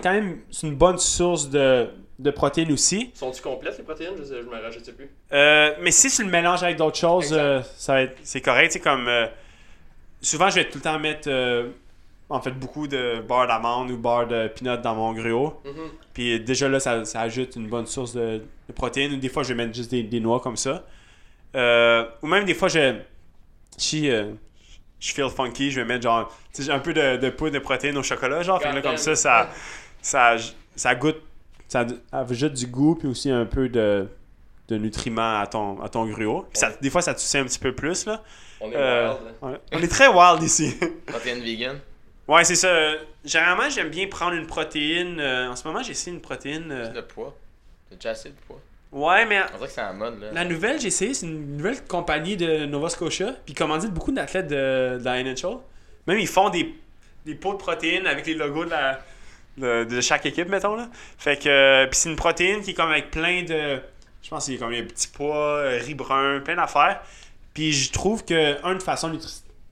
c'est une bonne source de protéines aussi. Sont-tu complètes, les protéines? Je sais plus. Mais si tu le mélanges avec d'autres choses, c'est correct. C'est comme. Souvent, je vais tout le temps mettre. En fait, beaucoup de beurre d'amande ou beurre de peanut dans mon gruau. Mm-hmm. Puis déjà là, ça ajoute une bonne source de protéines. Des fois, je vais mettre juste des noix comme ça. Ou même des fois, je feel funky, je vais mettre genre un peu de poudre de protéines au chocolat. Genre, fait que là, comme ça goûte, ça ajoute du goût puis aussi un peu de nutriments à ton gruau. Puis ça, des fois, ça toussait un petit peu plus. Là. On est wild. On est très wild ici. Protéines vegan. Ouais, c'est ça. Généralement, j'aime bien prendre une protéine. En ce moment, j'ai essayé une protéine. C'est de poids. T'as déjà assez de poids. Ouais, mais. On dirait que c'est en mode, là. La nouvelle, j'ai essayé, c'est une nouvelle compagnie de Nova Scotia. Puis, commandite beaucoup d'athlètes de la NHL. Même, ils font des pots de protéines avec les logos de chaque équipe, mettons, là. Fait que. Puis, c'est une protéine qui est comme avec plein de. Je pense qu'il y a comme des petits pois, riz brun, plein d'affaires. Puis, je trouve que, de façon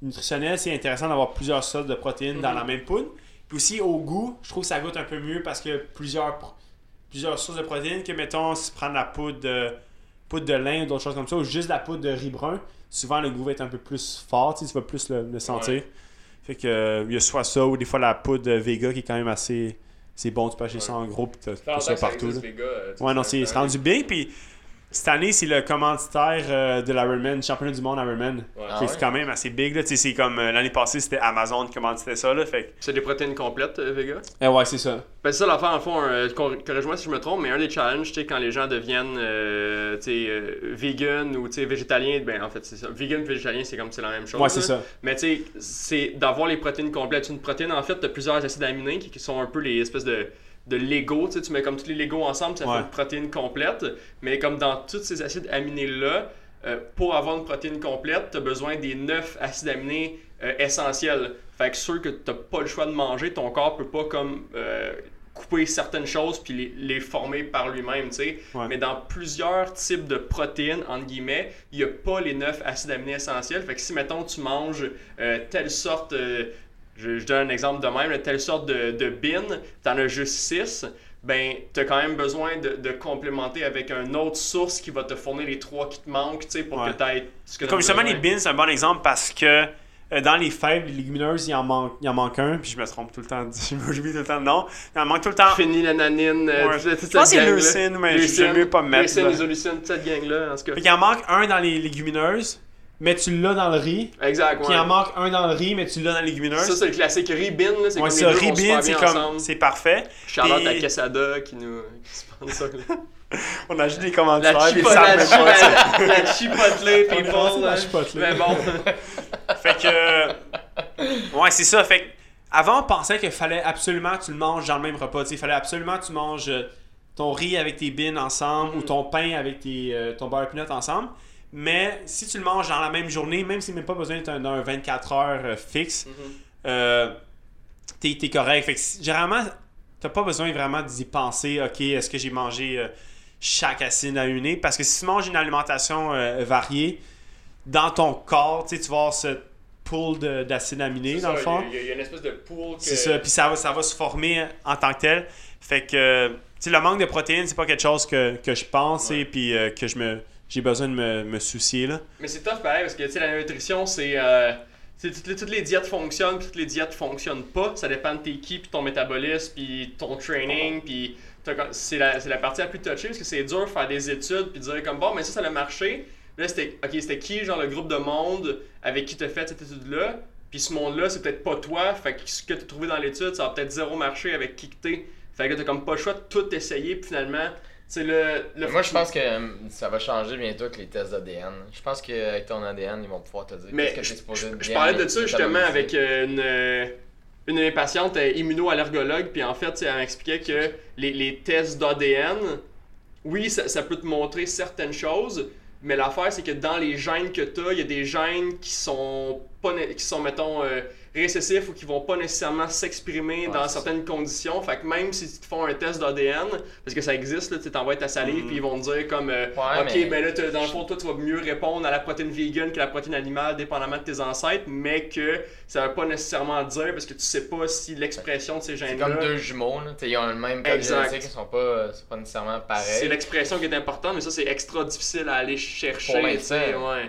nutritionnelle, c'est intéressant d'avoir plusieurs sortes de protéines dans la même poudre. Puis aussi, au goût, je trouve que ça goûte un peu mieux parce que plusieurs sources de protéines que, mettons, si tu prends de la poudre de lin ou d'autres choses comme ça, ou juste de la poudre de riz brun, souvent le goût va être un peu plus fort, tu vas plus le sentir. Ouais. Fait que, il y a soit ça ou des fois la poudre Vega qui est quand même assez... C'est bon, tu peux acheter ça en gros, puis t'as ça partout. Là. Vega, ouais, non, c'est rendu bien, puis... Cette année, c'est le commanditaire de l'Ironman, championnat du monde Ironman. Ouais. C'est quand même assez big. Là. C'est comme l'année passée, c'était Amazon qui commanditait ça. Là, fait... C'est des protéines complètes, Vega? Ouais, c'est ça. Ben, c'est ça l'affaire, en fond. Corrige-moi si je me trompe, mais un des challenges, quand les gens deviennent vegan ou végétalien, ben, en fait, c'est ça. Vegan et végétalien, c'est comme c'est la même chose. Ouais, c'est ça. Mais c'est d'avoir les protéines complètes. Une protéine, en fait, tu as plusieurs acides aminés qui sont un peu les espèces de Lego, tu mets comme tous les Legos ensemble, ça fait une protéine complète, mais comme dans tous ces acides aminés-là, pour avoir une protéine complète, tu as besoin des 9 acides aminés essentiels. Fait que ceux que tu n'as pas le choix de manger, ton corps peut pas comme couper certaines choses puis les former par lui-même, tu sais. Ouais. Mais dans plusieurs types de protéines, entre guillemets, il n'y a pas les 9 acides aminés essentiels. Fait que si, mettons, tu manges telle sorte... Je donne un exemple de même, telle sorte de bin, t'en as juste 6, ben t'as quand même besoin de complémenter avec une autre source qui va te fournir les 3 qui te manquent, pour que t'aies ce que t'as. Comme justement les bins, c'est un bon exemple parce que dans les faibles, les légumineuses, il en manque un, puis je me trompe tout le temps, je m'oublie tout le temps, non, il en manque tout le temps. Phénylanine, je pense que c'est leucine, mais j'aime mieux pas me mettre. Leucine, isoleucine, cette gang-là, en tout cas. Il en manque un dans les légumineuses. Mais tu l'as dans le riz. Exact, ouais. Puis il en manque un dans le riz, mais tu l'as dans les légumineuses. Ça, c'est le classique riz bin. Là, c'est ça, riz bin, c'est parfait. Charlotte à Quesada qui nous sponsor. On a juste des commentaires. La chipotle, people. La chipotle. Mais bon. Fait que... Ouais, c'est ça. Fait que avant, on pensait qu'il fallait absolument que tu le manges dans le même repas. Il fallait absolument que tu manges ton riz avec tes bins ensemble ou ton pain avec ton beurre peanut ensemble. Mais si tu le manges dans la même journée, même s'il n'y a même pas besoin d'être un 24 heures fixe, t'es correct. Fait que généralement, t'as pas besoin vraiment d'y penser, ok, est-ce que j'ai mangé chaque acide à une, parce que si tu manges une alimentation variée, dans ton corps, tu vas avoir ce pool d'acides aminés, dans le fond. Il y a une espèce de pool que... C'est ça, puis ça va se former en tant que tel. Fait que, tu sais, le manque de protéines, c'est pas quelque chose que je pense, ouais. Et puis que j'ai besoin de me soucier, là. Mais c'est tough, pareil, parce que, tu sais, la nutrition, c'est... toutes les diètes fonctionnent, puis toutes les diètes fonctionnent pas. Ça dépend de tes qui, puis ton métabolisme, puis ton training, puis... C'est la partie la plus touchée, parce que c'est dur de faire des études, puis de dire comme, bon, mais ça a marché. Là, c'était qui, genre, le groupe de monde avec qui t'as fait cette étude-là? Puis ce monde-là, c'est peut-être pas toi. Fait que ce que t'as trouvé dans l'étude, ça a peut-être zéro marché avec qui que t'es. Fait que t'as comme pas le choix de tout essayer, puis finalement, c'est le... Moi, je pense que ça va changer bientôt avec les tests d'ADN. Je pense qu'avec ton ADN, ils vont pouvoir te dire qu'est-ce que t'es supposé bien. Je parlais de ça, justement, avec une de mes patientes est immuno-allergologue, puis en fait, elle m'expliquait que les tests d'ADN, oui, ça peut te montrer certaines choses, mais l'affaire, c'est que dans les gènes que tu as, il y a des gènes qui sont mettons, récessifs ou qui vont pas nécessairement s'exprimer dans certaines conditions. Fait que même si tu te font un test d'ADN, parce que ça existe, tu t'envoies ta salive, puis ils vont te dire comme, là, dans le fond, toi, tu vas mieux répondre à la protéine vegan que la protéine animale, dépendamment de tes ancêtres, mais que ça veut pas nécessairement dire, parce que tu sais pas si l'expression de ces gènes-là... C'est comme deux jumeaux, là. Ils ont le même code génétique, ils sont pas nécessairement pareils. C'est l'expression qui est importante, mais ça, c'est extra difficile à aller chercher. Pour l'instant, moi,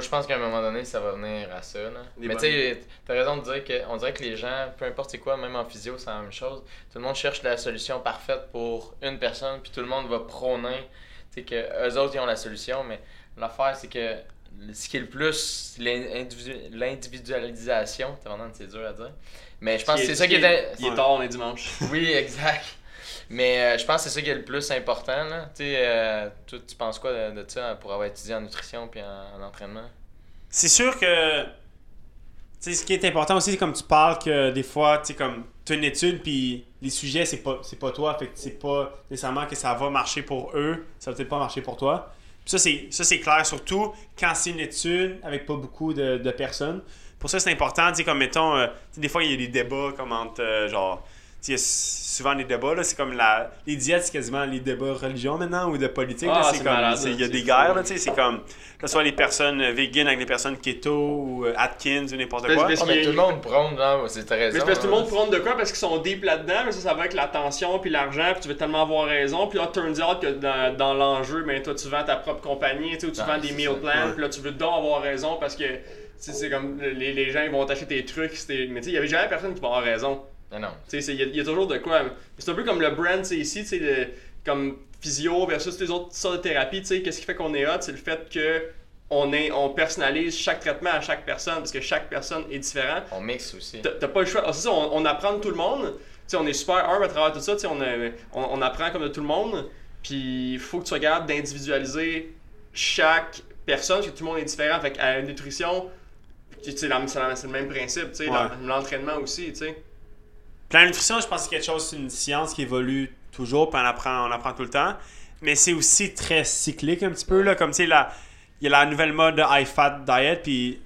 je pense qu'à un moment donné, ça va venir à ça, là. Mais tu sais, t'as raison de dire qu'on dirait que les gens, peu importe c'est quoi, même en physio, c'est la même chose. Tout le monde cherche la solution parfaite pour une personne, puis tout le monde va prôner, tu sais, qu'eux autres, ils ont la solution. Mais l'affaire, c'est que ce qui est le plus, l'individualisation, c'est dur à dire. Mais je pense que c'est ça qui est... Il est tard, on est dimanche. Oui, exact. Mais je pense que c'est ça qui est le plus important, là. Tu sais, toi, tu penses quoi de ça pour avoir étudié en nutrition puis en entraînement? C'est sûr que... T'sais, ce qui est important aussi, c'est comme tu parles que des fois, tu sais, comme tu as une étude, puis les sujets, c'est pas toi, fait que c'est pas nécessairement que ça va marcher pour eux, ça va peut-être pas marcher pour toi. Puis ça, c'est clair, surtout quand c'est une étude avec pas beaucoup de personnes. Pour ça, c'est important, tu sais, comme mettons, des fois, il y a des débats comme entre, il y a souvent des débats, là, c'est comme les diètes, c'est quasiment les débats religion maintenant ou de politique. Ah, là, c'est comme il y a des guerres, là, c'est comme que ce soit les personnes véganes avec les personnes keto ou Atkins ou n'importe quoi. Mais tout le monde prône, c'est ta raison. Tout le monde prône de quoi? Parce qu'ils sont deep là-dedans, mais ça va avec l'attention puis l'argent, puis tu veux tellement avoir raison, puis là, turns out que dans l'enjeu, ben toi, tu vends ta propre compagnie, tu vends des meal plans, puis là, tu veux donc avoir raison parce que c'est comme les gens, ils vont t'acheter tes trucs, mais tu sais, il y avait jamais personne qui va avoir raison. Mais non. Il y a toujours de quoi. C'est un peu comme le brand, ici, comme physio versus les autres sortes de thérapies. Qu'est-ce qui fait qu'on est hot? C'est le fait qu'on personnalise chaque traitement à chaque personne, parce que chaque personne est différente. On mixe aussi. T'as pas le choix. Alors, c'est ça, on apprend de tout le monde. T'sais, on est super humble à travers tout ça. On apprend comme de tout le monde. Puis il faut que tu regardes d'individualiser chaque personne, parce que tout le monde est différent. Fait qu'à la nutrition, c'est le même principe. Ouais. L'entraînement aussi. Puis la nutrition, je pense que c'est quelque chose, c'est une science qui évolue toujours, puis on apprend tout le temps. Mais c'est aussi très cyclique un petit peu, là. Comme, il y a la nouvelle mode de high fat diet, puis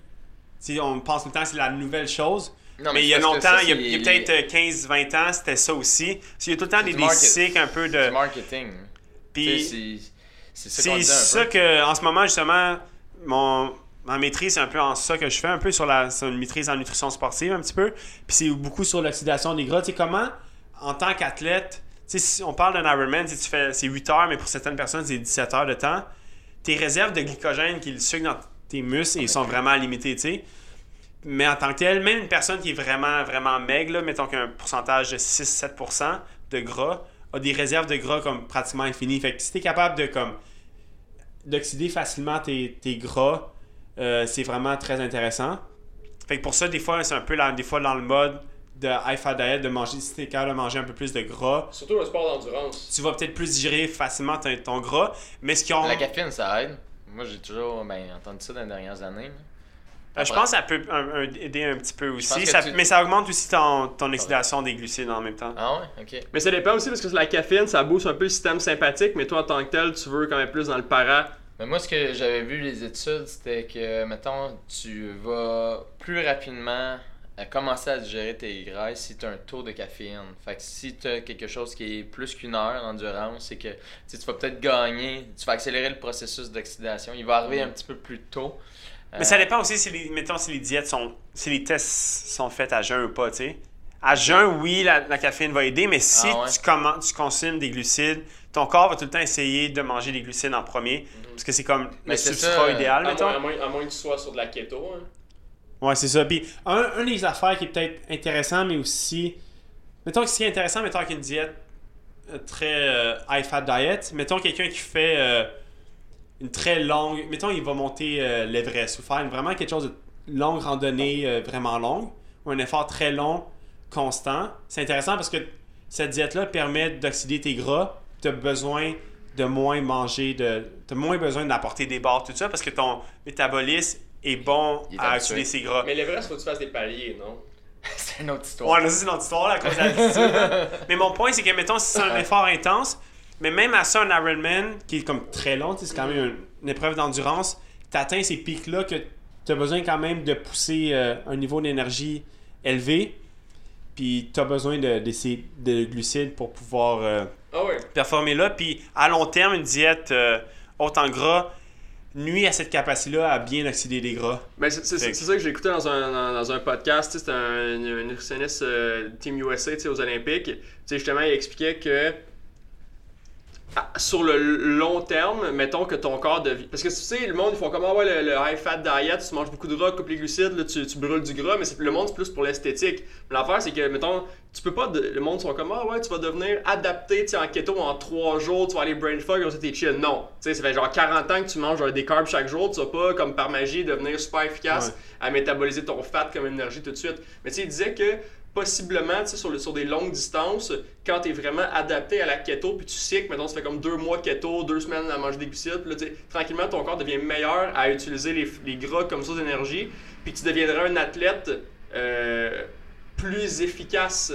on pense tout le temps que c'est la nouvelle chose. Non, mais il y a longtemps, il y a peut-être 15-20 ans, c'était ça aussi. Il y a tout le temps des cycles un peu de... C'est du marketing. Puis c'est ça qu'on dit un peu. C'est ça qu'en ce moment, justement, ma maîtrise, c'est un peu en ça que je fais, un peu sur une maîtrise en nutrition sportive, un petit peu. Puis c'est beaucoup sur l'oxydation des gras. Tu sais, comment, en tant qu'athlète, tu sais, si on parle d'un Ironman, tu fais, c'est 8 heures, mais pour certaines personnes, c'est 17 heures de temps. Tes réserves de glycogène, qui est le sucre dans tes muscles, ils sont vraiment limitées, tu sais. Mais en tant que tel, même une personne qui est vraiment, vraiment maigre, là, mettons qu'un pourcentage de 6-7% de gras, a des réserves de gras comme pratiquement infinies. Fait que si t'es capable d'oxyder facilement tes gras, c'est vraiment très intéressant. Fait que pour ça, des fois, c'est un peu dans le mode de high fat diet, de manger, si t'es capable de manger un peu plus de gras. Surtout le sport d'endurance. Tu vas peut-être plus digérer facilement ton gras. Mais la caféine, ça aide. Moi, j'ai toujours entendu ça dans les dernières années. Je pense que ça peut aider un petit peu aussi. Mais ça augmente aussi ton oxydation des glucides en même temps. Ah ouais, ok. Mais ça dépend aussi parce que la caféine, ça booste un peu le système sympathique. Mais toi, en tant que tel, tu veux quand même plus dans le para. Mais moi, ce que j'avais vu les études, c'était que, mettons, tu vas plus rapidement commencer à digérer tes graisses si tu as un taux de caféine. Fait que si tu as quelque chose qui est plus qu'une heure en endurance, c'est que tu vas peut-être gagner, tu vas accélérer le processus d'oxydation. Il va arriver un petit peu plus tôt. Mais ça dépend aussi si les, mettons, si les diètes sont, si les tests sont faits à jeun ou pas, tu sais. À jeun, oui, la caféine va aider, mais si tu consommes des glucides, ton corps va tout le temps essayer de manger des glucides en premier, parce que c'est comme le substrat idéal, mettons. À moins que tu sois sur de la keto. Hein. Ouais, c'est ça. Puis, un des affaires qui est peut-être intéressant, mais aussi, mettons que ce qui est intéressant, mettons qu'une diète très high-fat diet, mettons quelqu'un qui fait une très longue, mettons il va monter l'Everest ou faire vraiment quelque chose de longue randonnée, vraiment longue, ou un effort très long, constant. C'est intéressant parce que cette diète-là permet d'oxyder tes gras, tu as besoin de moins manger, tu as moins besoin d'apporter des barres, tout ça, parce que ton métabolisme est bon à oxyder ses gras. Mais l'Everest, faut que tu fasses des paliers, non? C'est une autre histoire. Ouais, là, c'est une autre histoire, là, à cause de l'altitude. Mais mon point, c'est que, mettons, si c'est un effort intense, mais même à ça, un Ironman, qui est comme très long, c'est quand même une épreuve d'endurance, tu atteins ces pics-là que tu as besoin quand même de pousser un niveau d'énergie élevé, puis tu as besoin de glucides pour pouvoir performer là. Puis à long terme, une diète haute en gras nuit à cette capacité-là à bien oxyder les gras. Mais c'est ça que j'ai écouté dans un podcast. C'était un nutritionniste Team USA aux Olympiques. T'sais, justement, il expliquait que sur le long terme, mettons que ton corps devient... Parce que tu sais, le monde, ils font comme le high-fat diet, tu manges beaucoup de gras, coupe les glucides, là, tu brûles du gras, mais le monde, c'est plus pour l'esthétique. L'affaire, c'est que, mettons, tu peux pas... Le monde, ils sont comme, tu vas devenir adapté, tu sais, en keto en 3 jours, tu vas aller brain fog, comme ça, t'es chill. Non. Tu sais, ça fait genre 40 ans que tu manges des carbs chaque jour, tu vas pas, comme par magie, devenir super efficace à métaboliser ton fat comme énergie tout de suite. Mais tu sais, il disait que... Possiblement, tu sais, sur des longues distances, quand t'es vraiment adapté à la keto, puis tu cycles, mettons, ça fait comme 2 mois keto, 2 semaines à manger des glucides, puis là, tu sais, tranquillement, ton corps devient meilleur à utiliser les gras comme source d'énergie, puis tu deviendras un athlète plus efficace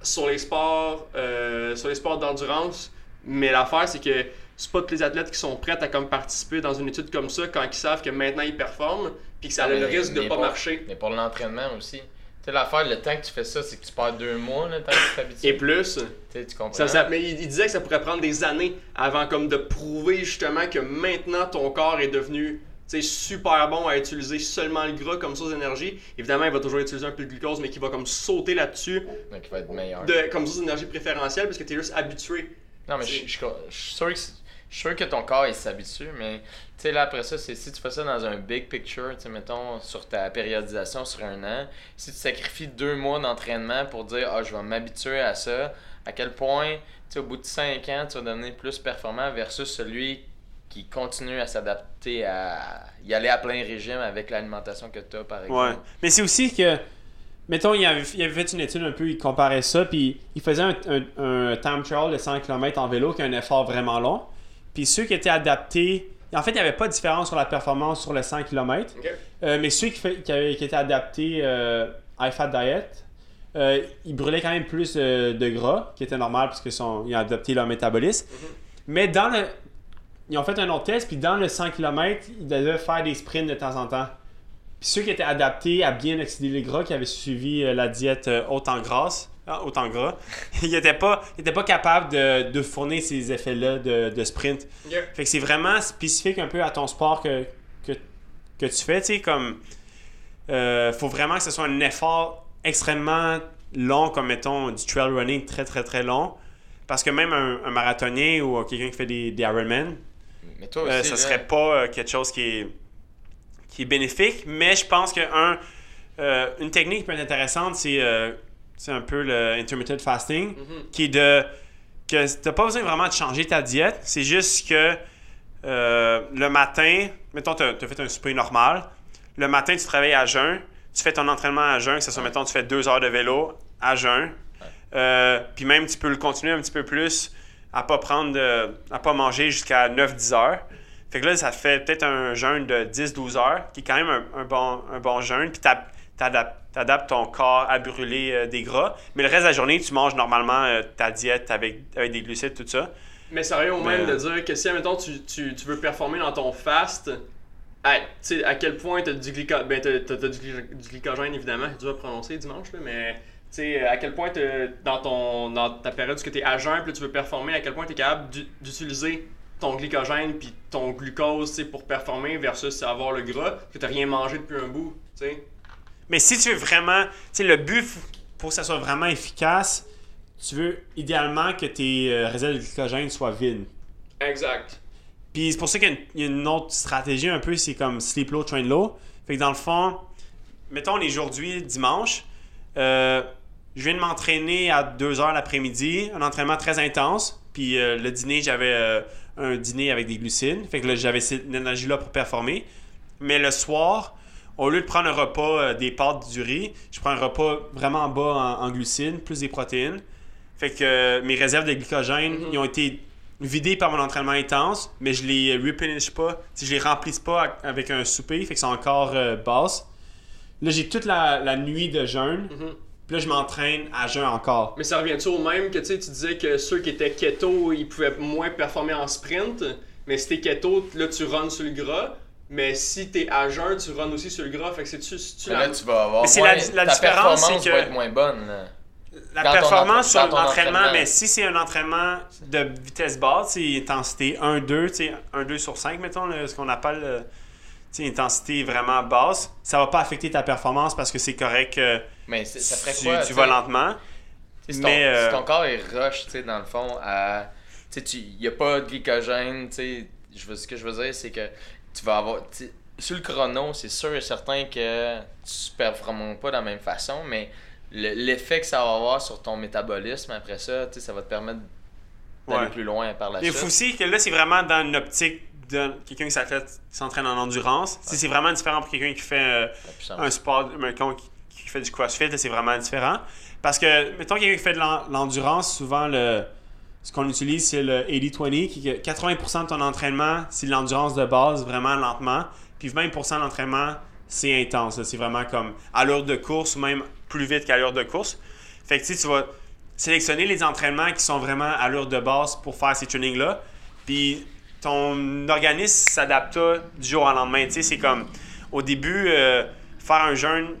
sur les sports d'endurance. Mais l'affaire, c'est que c'est pas tous les athlètes qui sont prêts à comme participer dans une étude comme ça quand ils savent que maintenant ils performent, puis que ça a le risque de pas marcher. Mais pour l'entraînement aussi. Tu sais, l'affaire, le temps que tu fais ça, c'est que tu perds 2 mois, le temps que tu t'habitues. Et plus. Tu comprends. Mais il disait que ça pourrait prendre des années avant comme de prouver justement que maintenant ton corps est devenu super bon à utiliser seulement le gras comme source d'énergie. Évidemment, il va toujours utiliser un peu de glucose, mais qui va comme sauter là-dessus. Donc il va être meilleur. Comme source d'énergie préférentielle parce que tu es juste habitué. Non, mais je suis sûr que c'est... Je suis sûr que ton corps, il s'habitue, mais tu sais, là, après ça, c'est si tu fais ça dans un big picture, tu sais, mettons, sur ta périodisation sur 1 an, si tu sacrifies 2 mois d'entraînement pour dire « Ah, je vais m'habituer à ça », à quel point, tu sais, au bout de 5 ans, tu vas devenir plus performant versus celui qui continue à s'adapter à y aller à plein régime avec l'alimentation que tu as, par exemple. Ouais, mais c'est aussi que, mettons, il avait fait une étude un peu, il comparait ça, puis il faisait un time trial de 100 km en vélo qui est un effort vraiment long. Puis ceux qui étaient adaptés... En fait, il n'y avait pas de différence sur la performance sur le 100 km. Okay. Mais ceux qui étaient adaptés high-fat diet, ils brûlaient quand même plus de gras, qui était normal parce qu'ils ont adapté leur métabolisme. Mm-hmm. Mais ils ont fait un autre test, puis dans le 100 km, ils devaient faire des sprints de temps en temps. Puis ceux qui étaient adaptés à bien oxyder les gras, qui avaient suivi la diète haute en gras, il n'était pas capable de fournir ces effets-là de sprint. Yeah. Fait que c'est vraiment spécifique un peu à ton sport que tu fais. Tu sais, comme faut vraiment que ce soit un effort extrêmement long, comme mettons du trail running très très très long, parce que même un marathonien ou quelqu'un qui fait des Ironman, ça serait pas quelque chose qui est bénéfique. Mais je pense que une technique qui peut être intéressante, c'est un peu le intermittent fasting, mm-hmm. qui est que tu n'as pas besoin vraiment de changer ta diète. C'est juste que le matin, mettons, tu as fait un souper normal. Le matin, tu travailles à jeun. Tu fais ton entraînement à jeun, que ce soit, mettons, tu fais 2 heures de vélo à jeun. Puis même, tu peux le continuer un petit peu plus à ne pas manger jusqu'à 9-10 heures. Fait que là, ça fait peut-être un jeûne de 10-12 heures, qui est quand même un bon jeûne. Puis tu adaptes t'adaptes ton corps à brûler des gras. Mais le reste de la journée, tu manges normalement ta diète avec des glucides, tout ça. Mais sérieux, au même de dire que si, admettons, tu veux performer dans ton fast, à quel point tu as du glycogène, évidemment, tu vas prononcer dimanche, là, mais... T'sais, à quel point dans ta période où tu es à jeun puis tu veux performer, à quel point tu es capable d'utiliser ton glycogène puis ton glucose pour performer versus avoir le gras, parce que tu n'as rien mangé depuis un bout. T'sais. Mais si tu veux vraiment, le but pour que ça soit vraiment efficace, tu veux idéalement que tes réserves de glycogène soient vides. Exact. Puis c'est pour ça qu'il y a une autre stratégie un peu, c'est comme sleep low, train low. Fait que dans le fond, mettons on est aujourd'hui dimanche, je viens de m'entraîner à 2h l'après-midi, un entraînement très intense. Puis le dîner, j'avais un dîner avec des glucides. Fait que là, j'avais cette énergie-là pour performer. Mais le soir, au lieu de prendre un repas des pâtes, du riz, je prends un repas vraiment bas en glucides, plus des protéines. Fait que mes réserves de glycogène, ils ont été vidées par mon entraînement intense, mais je les replenish pas. Si je les remplisse pas avec un souper, fait que c'est encore basse. Là, j'ai toute la nuit de jeûne. Puis là, je m'entraîne à jeûne encore. Mais ça revient-tu au même que tu disais que ceux qui étaient keto, ils pouvaient moins performer en sprint. Mais si t'es keto, là, tu runs sur le gras. Mais si t'es à jeûn, tu runs aussi sur le gras. Fait que c'est-tu là, tu vas avoir moins... la différence, c'est que... va être moins bonne. Là. La quand performance sur l'entraînement, mais si c'est un entraînement de vitesse basse, c'est intensité 1-2, 1-2 sur 5, mettons, là, ce qu'on appelle... T'sais, intensité vraiment basse, ça va pas affecter ta performance parce que c'est correct que tu vas lentement. Si ton corps est rush, dans le fond, il n'y a pas de glycogène, ce que je veux dire, c'est que tu vas avoir... Sur le chrono, c'est sûr et certain que tu ne performes pas de la même façon, mais l'effet que ça va avoir sur ton métabolisme après ça, ça va te permettre d'aller plus loin par la suite. Il faut aussi que là, c'est vraiment dans une optique de quelqu'un qui s'entraîne en endurance. Okay. C'est vraiment différent pour quelqu'un qui fait un sport, mettons, qui fait du crossfit, là, c'est vraiment différent. Parce que, mettons, quelqu'un qui fait de l'endurance, souvent, ce qu'on utilise, c'est le 80-20, qui est que 80% de ton entraînement, c'est de l'endurance de base, vraiment lentement, puis 20% de l'entraînement, c'est intense. Là, c'est vraiment comme allure de course ou même plus vite qu'allure de course. Fait que, tu vas sélectionner les entraînements qui sont vraiment allure de base pour faire ces trainings-là. Puis, ton organisme s'adapte du jour au lendemain. Tu sais, c'est comme au début, faire un jeûne,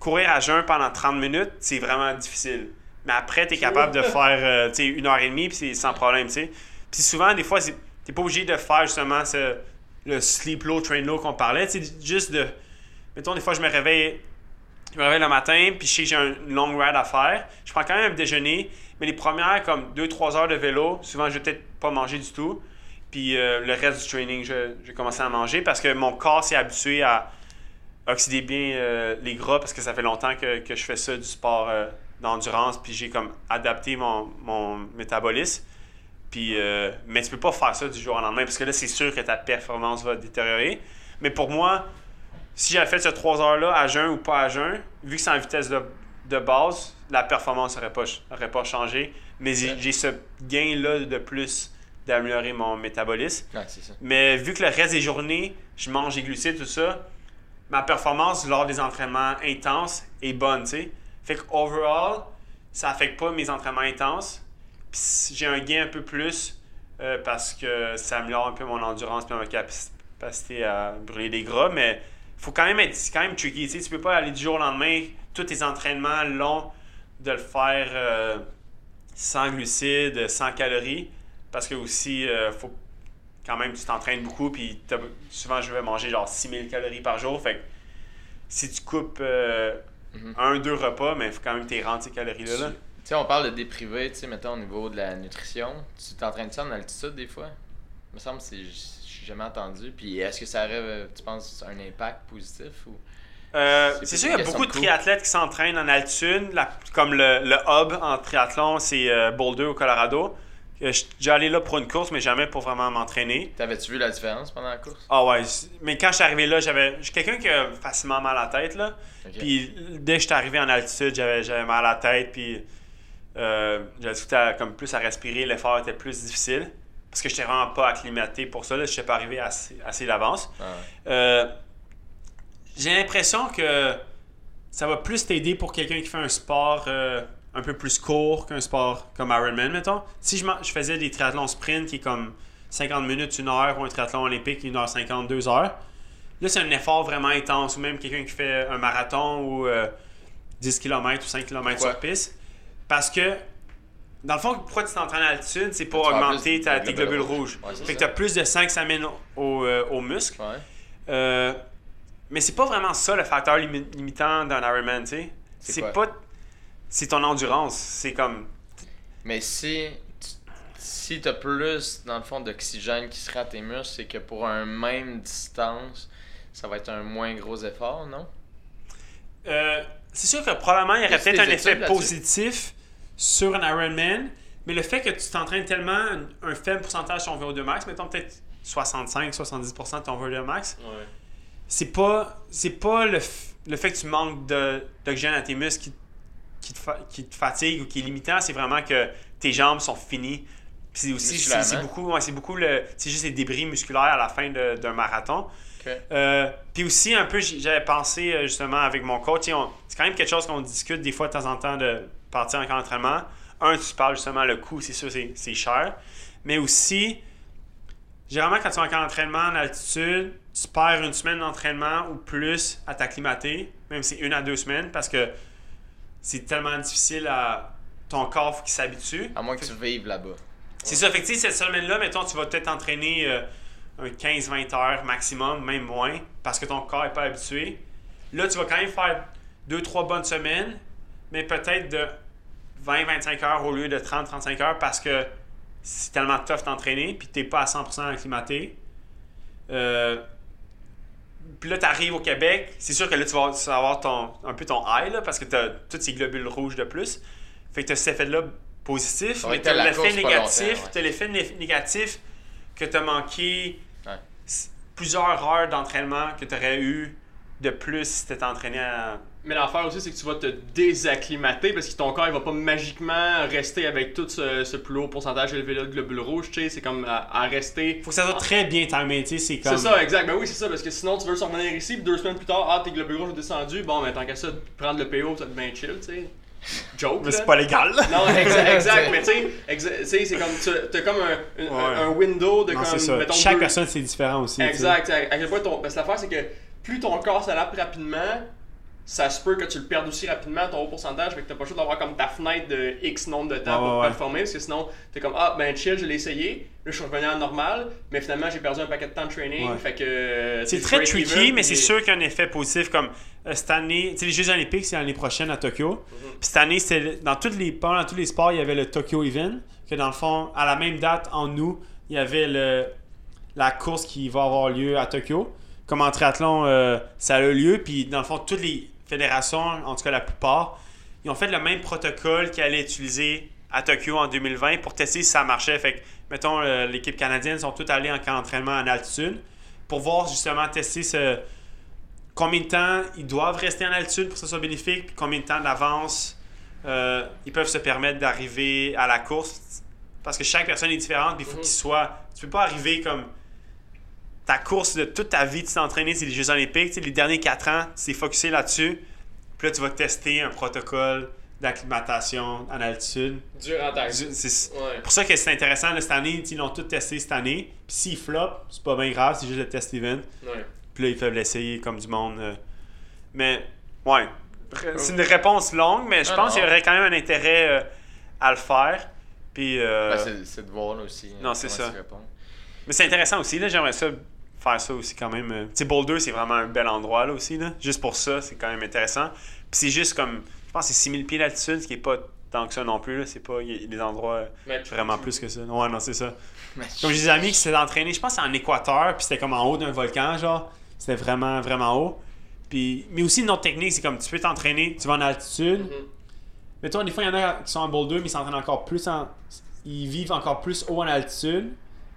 courir à jeûne pendant 30 minutes, c'est vraiment difficile. Mais après, tu es capable de faire 1h30 puis c'est sans problème. Tu sais. Puis souvent, des fois, tu n'es pas obligé de faire justement le sleep low, train low qu'on parlait. Tu sais, juste de. Mettons, des fois, je me réveille le matin puis je sais que j'ai un long ride à faire. Je prends quand même un déjeuner, mais les premières, comme 2-3 heures de vélo, souvent, je vais peut-être pas manger du tout. Puis le reste du training, j'ai commencé à manger parce que mon corps s'est habitué à oxyder bien les gras parce que ça fait longtemps que je fais ça, du sport d'endurance. Puis j'ai comme adapté mon métabolisme. Puis, mais tu peux pas faire ça du jour au lendemain parce que là, c'est sûr que ta performance va détériorer. Mais pour moi, si j'avais fait ces 3 heures-là à jeun ou pas à jeun, vu que c'est en vitesse de base, la performance n'aurait pas changé. Mais j'ai ce gain-là de plus d'améliorer mon métabolisme. Ah, c'est ça. Mais vu que le reste des journées, je mange des glucides, tout ça, ma performance lors des entraînements intenses est bonne, tu sais. Fait que overall, ça affecte pas mes entraînements intenses. Puis j'ai un gain un peu plus parce que ça améliore un peu mon endurance et ma capacité à brûler des gras. Mais faut quand même être, c'est quand même tricky, tu sais. Tu peux pas aller du jour au lendemain, tous tes entraînements longs, de le faire sans glucides, sans calories. Parce que aussi, faut quand même tu t'entraînes beaucoup, puis souvent je vais manger genre 6000 calories par jour. Fait que si tu coupes 1-2 repas, mais il faut quand même que tu rentres ces calories-là. Tu sais, on parle de déprivé, tu sais, mettons au niveau de la nutrition. Tu t'entraînes-tu en altitude des fois? Il me semble que j'ai jamais entendu. Puis est-ce que ça arrive, tu penses, un impact positif? Ou... c'est sûr qu'il y a beaucoup de triathlètes qui s'entraînent en altitude, comme le hub en triathlon, c'est Boulder au Colorado. J'ai allé là pour une course, mais jamais pour vraiment m'entraîner. T'avais-tu vu la différence pendant la course? Ah ouais, mais quand je suis arrivé là, je suis quelqu'un qui a facilement mal à la tête, là. Okay. Puis dès que je suis arrivé en altitude, j'avais mal à la tête, puis j'avais tout comme plus à respirer, l'effort était plus difficile, parce que je n'étais vraiment pas acclimaté pour ça, là. Je n'étais pas arrivé assez d'avance. Ah ouais. J'ai l'impression que ça va plus t'aider pour quelqu'un qui fait un sport un peu plus court qu'un sport comme Ironman, mettons. Si je faisais des triathlons sprint qui est comme 50 minutes, 1 heure, ou un triathlon olympique, 1h50, 2 heures, là, c'est un effort vraiment intense. Ou même quelqu'un qui fait un marathon ou 10 km ou 5 km sur piste. Parce que, dans le fond, pourquoi tu t'entraînes à l'altitude, c'est pour augmenter tes globules rouges. Ouais, fait que tu as plus de sang que ça mène aux muscles. Ouais. Mais c'est pas vraiment ça le facteur limitant d'un Ironman, tu sais. C'est pas... C'est ton endurance, c'est comme... Mais si t'as plus, dans le fond, d'oxygène qui sera à tes muscles, c'est que pour un même distance, ça va être un moins gros effort, non? C'est sûr que probablement, il y aurait peut-être un effet positif sur un Ironman, mais le fait que tu t'entraînes tellement un faible pourcentage de ton VO2 max, mettons peut-être 65-70% de ton VO2 max, ouais. C'est pas le fait que tu manques d'oxygène à tes muscles qui te fatigue ou qui est limitant, c'est vraiment que tes jambes sont finies. Puis aussi, c'est juste les débris musculaires à la fin d'un marathon. Okay. Puis aussi, un peu, j'avais pensé justement avec mon coach, c'est quand même quelque chose qu'on discute des fois de temps en temps de partir en camp d'entraînement. Tu parles justement le coût, c'est sûr, c'est cher. Mais aussi, généralement, quand tu es en camp d'entraînement en altitude, tu perds une semaine d'entraînement ou plus à t'acclimater, même si c'est 1 à 2 semaines, parce que c'est tellement difficile à ton corps qui s'habitue. À moins que tu vives là-bas. C'est ça. Fait que cette semaine-là, mettons, tu vas peut-être t'entraîner un 15-20 heures maximum, même moins, parce que ton corps n'est pas habitué. Là, tu vas quand même faire 2-3 bonnes semaines, mais peut-être de 20-25 heures au lieu de 30-35 heures parce que c'est tellement tough d'entraîner puis tu n'es pas à 100% acclimaté. Puis là, tu arrives au Québec, c'est sûr que là, tu vas avoir un peu ton high, là, parce que tu as tous ces globules rouges de plus. Fait que tu as cet effet-là positif, mais tu as l'effet négatif, que tu as manqué plusieurs heures d'entraînement que tu aurais eu de plus si tu étais entraîné à... Mais l'affaire aussi, c'est que tu vas te désacclimater parce que ton corps, il va pas magiquement rester avec tout ce plus haut pourcentage élevé de globules rouges, tu sais, c'est comme à rester... Faut que ça soit très bien timé, tu sais, c'est comme... C'est ça, exact, ben oui, c'est ça, parce que sinon, tu veux revenir ici, puis 2 semaines plus tard, tes globules rouges ont descendu, bon, ben tant qu'à ça, prendre le PO, ça te bien chill, tu sais. Joke, mais c'est pas légal. Non, exact, mais tu sais, c'est comme, t'as comme un window de non, comme... Mettons, chaque personne, c'est différent aussi. Exact, à quel point ton... Parce que l'affaire, c'est que plus ton corps s'adapte rapidement, ça se peut que tu le perdes aussi rapidement ton haut pourcentage, fait que t'as pas le choix d'avoir comme ta fenêtre de X nombre de temps pour performer, parce que sinon t'es comme chill, je l'ai essayé, là je suis revenu à normal, mais finalement j'ai perdu un paquet de temps de training, fait que c'est très tricky, mais c'est sûr qu'il y a un effet positif comme cette année, tu sais les Jeux Olympiques c'est l'année prochaine à Tokyo, puis cette année c'est dans tous les sports il y avait le Tokyo Event, que dans le fond à la même date en août il y avait la course qui va avoir lieu à Tokyo, comme en triathlon ça a eu lieu, puis dans le fond toutes les fédérations, en tout cas la plupart, ils ont fait le même protocole qu'ils allaient utiliser à Tokyo en 2020 pour tester si ça marchait. Fait que, mettons, l'équipe canadienne sont toutes allées en camp d'entraînement en altitude pour voir justement tester combien de temps ils doivent rester en altitude pour que ça soit bénéfique, puis combien de temps d'avance ils peuvent se permettre d'arriver à la course. Parce que chaque personne est différente, puis il faut qu'il soit... Tu peux pas arriver comme... Ta course de toute ta vie, tu t'es entraîné, c'est les Jeux Olympiques. Tu sais, les derniers 4 ans, tu t'es focusé là-dessus. Puis là, tu vas tester un protocole d'acclimatation en altitude. Durant ta vie. C'est pour ça que c'est intéressant. Là, cette année, ils l'ont tout testé cette année. Puis s'ils floppent, c'est pas bien grave, c'est juste le test event. Ouais. Puis là, ils peuvent l'essayer comme du monde. Mais, ouais. C'est une réponse longue, mais je pense qu'il y aurait quand même un intérêt à le faire. Puis. C'est de voir là, aussi. Non, c'est ça. Mais c'est intéressant aussi, là, j'aimerais ça. Faire ça aussi quand même. Tu sais, Boulder, c'est vraiment un bel endroit là aussi. Là. Juste pour ça, c'est quand même intéressant. Puis c'est juste comme, je pense que c'est 6000 pieds d'altitude, ce qui n'est pas tant que ça non plus. Là. C'est pas des endroits vraiment plus que ça. Ouais, non, c'est ça. Comme j'ai des amis qui s'étaient entraînés, je pense que c'est en Équateur, puis c'était comme en haut d'un volcan, genre. C'était vraiment, vraiment haut. Puis, mais aussi, une autre technique, c'est comme tu peux t'entraîner, tu vas en altitude. Mais toi, des fois, il y en a qui sont en Boulder, mais ils s'entraînent encore plus en. Ils vivent encore plus haut en altitude.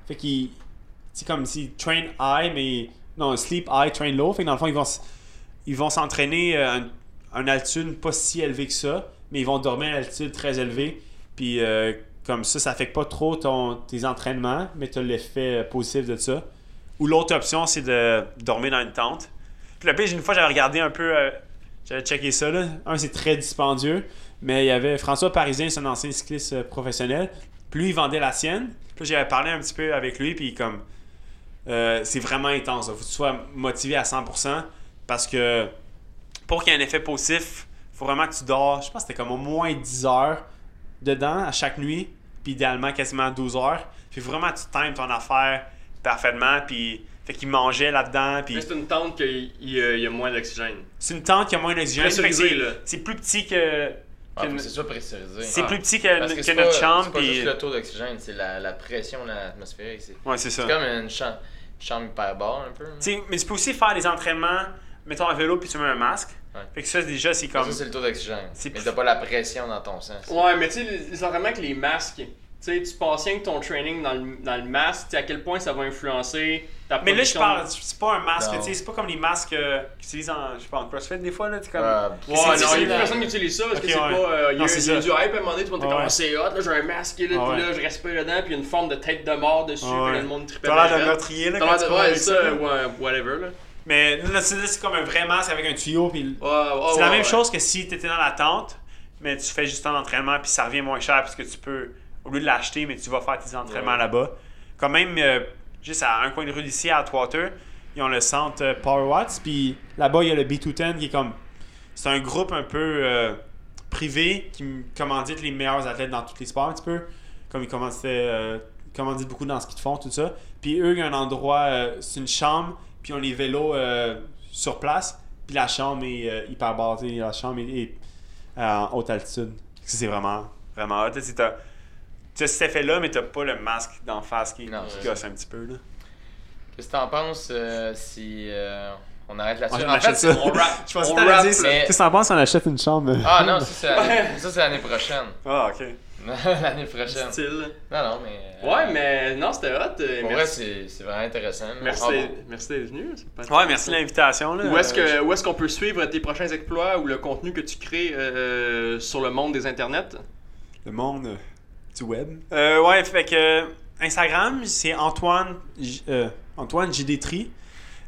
Fait qu'ils. C'est comme si train high, mais non, sleep high, train low. Fait que dans le fond, ils vont s'entraîner à une altitude pas si élevée que ça, mais ils vont dormir à une altitude très élevée. Puis comme ça, ça affecte pas trop tes entraînements, mais tu as l'effet positif de ça. Ou l'autre option, c'est de dormir dans une tente. Puis le pire, une fois, j'avais regardé un peu, J'avais checké ça, là. Un, c'est très dispendieux, mais il y avait François Parisien, c'est un ancien cycliste professionnel. Puis lui, il vendait la sienne. Puis j'avais parlé un petit peu avec lui, puis comme... c'est vraiment intense. Il faut que tu sois motivé à 100% parce que pour qu'il y ait un effet positif, il faut vraiment que tu dors. Je pense que c'était comme au moins 10 heures dedans à chaque nuit, puis idéalement quasiment 12 heures. Puis vraiment, tu times ton affaire parfaitement. Puis fait qu'il mangeait là-dedans. Puis... c'est une tente qu'il y a moins d'oxygène. C'est une tente qui a moins d'oxygène. C'est plus petit que... c'est ça, pressurisé. C'est plus petit que notre chambre. C'est pas juste le taux d'oxygène, c'est la pression atmosphérique. Ouais, c'est ça. C'est comme une chambre hyperbare un peu. Hein. Mais tu peux aussi faire des entraînements, mettons un vélo puis tu mets un masque. Ouais. Fait que ça, déjà, c'est comme... ça, c'est le taux d'oxygène. Mais t'as pas la pression dans ton sang. Ouais, mais tu sais, les entraînements avec les masques, tu penses rien que ton training dans le masque, à quel point ça va influencer ta production. Mais là, je parle, c'est pas un masque, c'est pas comme les masques qu'ils utilisent en CrossFit des fois. Là, comme... non, il y a plus personne qui utilise ça parce que c'est pas. Il y a du hype à un moment donné, tout le monde est comme c'est hot, là, j'ai un masque, là, puis là, je respire dedans, puis il y a une forme de tête de mort dessus, puis là, le monde tripait. T'as l'air de meurtrier, là, quand tu vois ça, ou whatever, là. Mais là, c'est comme un vrai masque avec un tuyau, puis c'est la même chose que si t'étais dans la tente, mais tu fais juste un entraînement, puis ça revient moins cher parce que tu peux. Au lieu de l'acheter, mais tu vas faire tes entraînements là-bas. Quand même, juste à un coin de rue d'ici, à Atwater, ils ont le centre Power Watts. Puis là-bas, il y a le B210 qui est comme... c'est un groupe un peu privé qui commandite les meilleurs athlètes dans tous les sports un petit peu. Comme ils commanditent beaucoup dans ce qu'ils font, tout ça. Puis eux, il y a un endroit, c'est une chambre, puis ils ont les vélos sur place. Puis la chambre est hyper basse, la chambre est en haute altitude. C'est vraiment, vraiment hot. Tu as cet effet-là, mais tu n'as pas le masque d'en face qui gosse un petit peu. Là. Qu'est-ce que tu en penses si on arrête là-dessus? En fait, on rappe. Je pense que tu allais dire, qu'est-ce que tu en penses si on achète une chambre? Ah non, ça c'est l'année prochaine. Ah, ok. L'année prochaine. Style. Non, mais... ouais, mais non, c'était hot. Pour vrai, c'est vraiment intéressant. Merci d'être venu. Ouais, merci de l'invitation. Là. Où est-ce qu'on peut suivre tes prochains exploits ou le contenu que tu crées sur le monde des internets? Le monde... web. Ouais, fait que Instagram, c'est Antoine Jolicoeur-Desroches.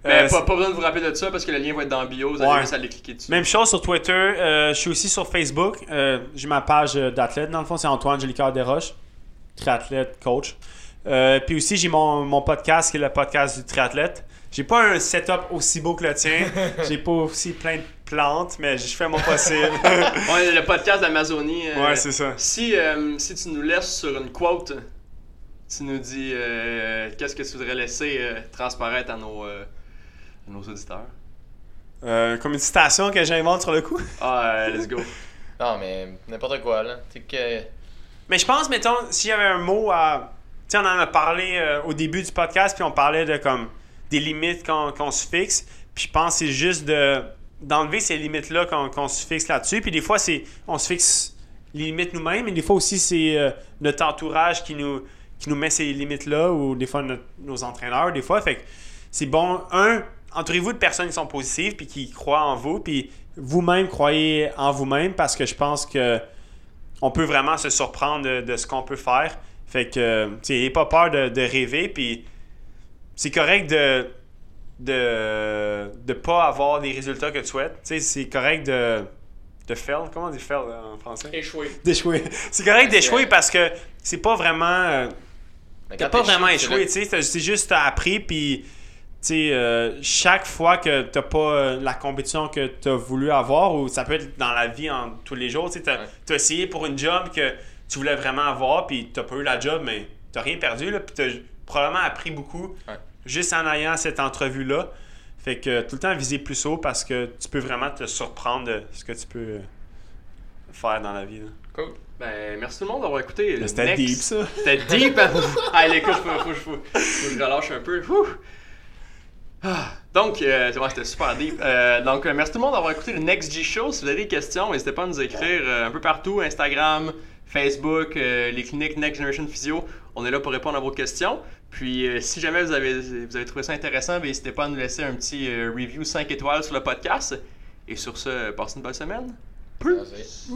Pas besoin de vous rappeler de ça parce que le lien va être dans bio, vous allez juste aller cliquer dessus. Même chose sur Twitter, je suis aussi sur Facebook, j'ai ma page d'athlète, dans le fond c'est Antoine Jolicoeur-Desroches, triathlète, coach. Puis aussi j'ai mon podcast qui est le podcast du triathlète. J'ai pas un setup aussi beau que le tien, j'ai pas aussi plein de plantes, mais je fais mon possible. Ouais, le podcast d'Amazonie. Ouais, c'est ça. Si tu nous laisses sur une quote, tu nous dis qu'est-ce que tu voudrais laisser transparaître à nos auditeurs. Comme une citation que j'invente sur le coup. Let's go. Non, mais n'importe quoi, là. Mais je pense, mettons, s'il y avait un mot à... Tu sais, on en a parlé au début du podcast, puis on parlait de comme... des limites qu'on se fixe. Puis je pense que c'est juste d'enlever ces limites-là qu'on se fixe là-dessus. Puis des fois, on se fixe les limites nous-mêmes, mais des fois aussi, c'est notre entourage qui nous met ces limites-là, ou des fois nos entraîneurs, des fois. Fait que c'est bon, entourez-vous de personnes qui sont positives puis qui croient en vous, puis vous-même croyez en vous-même, parce que je pense que on peut vraiment se surprendre de ce qu'on peut faire. Fait que, tu sais, n'ayez pas peur de rêver, puis c'est correct de pas avoir les résultats que tu souhaites. Tu sais, c'est correct de fail. Comment on dit fail en français? D'échouer. C'est correct d'échouer parce que c'est pas vraiment... T'as pas vraiment échoué, tu sais. C'est juste t'as appris, puis tu sais, chaque fois que t'as pas la compétition que t'as voulu avoir, ou ça peut être dans la vie en tous les jours, tu sais, t'as essayé pour une job que tu voulais vraiment avoir, puis t'as pas eu la job, mais t'as rien perdu, là, puis t'as probablement appris beaucoup. Ouais. Juste en ayant cette entrevue-là. Fait que tout le temps viser plus haut parce que tu peux vraiment te surprendre de ce que tu peux faire dans la vie. Là. Cool. Ben, merci tout le monde d'avoir écouté. C'était deep, ça. C'était deep. Allez, écoute, faut que je relâche un peu. Donc, c'était super deep. Donc, merci tout le monde d'avoir écouté le Next G Show. Si vous avez des questions, n'hésitez pas à nous écrire un peu partout. Instagram, Facebook, les cliniques Next Generation Physio. On est là pour répondre à vos questions. Puis, si jamais vous avez trouvé ça intéressant, n'hésitez pas à nous laisser un petit review 5 étoiles sur le podcast. Et sur ce, passez une bonne semaine. Peace.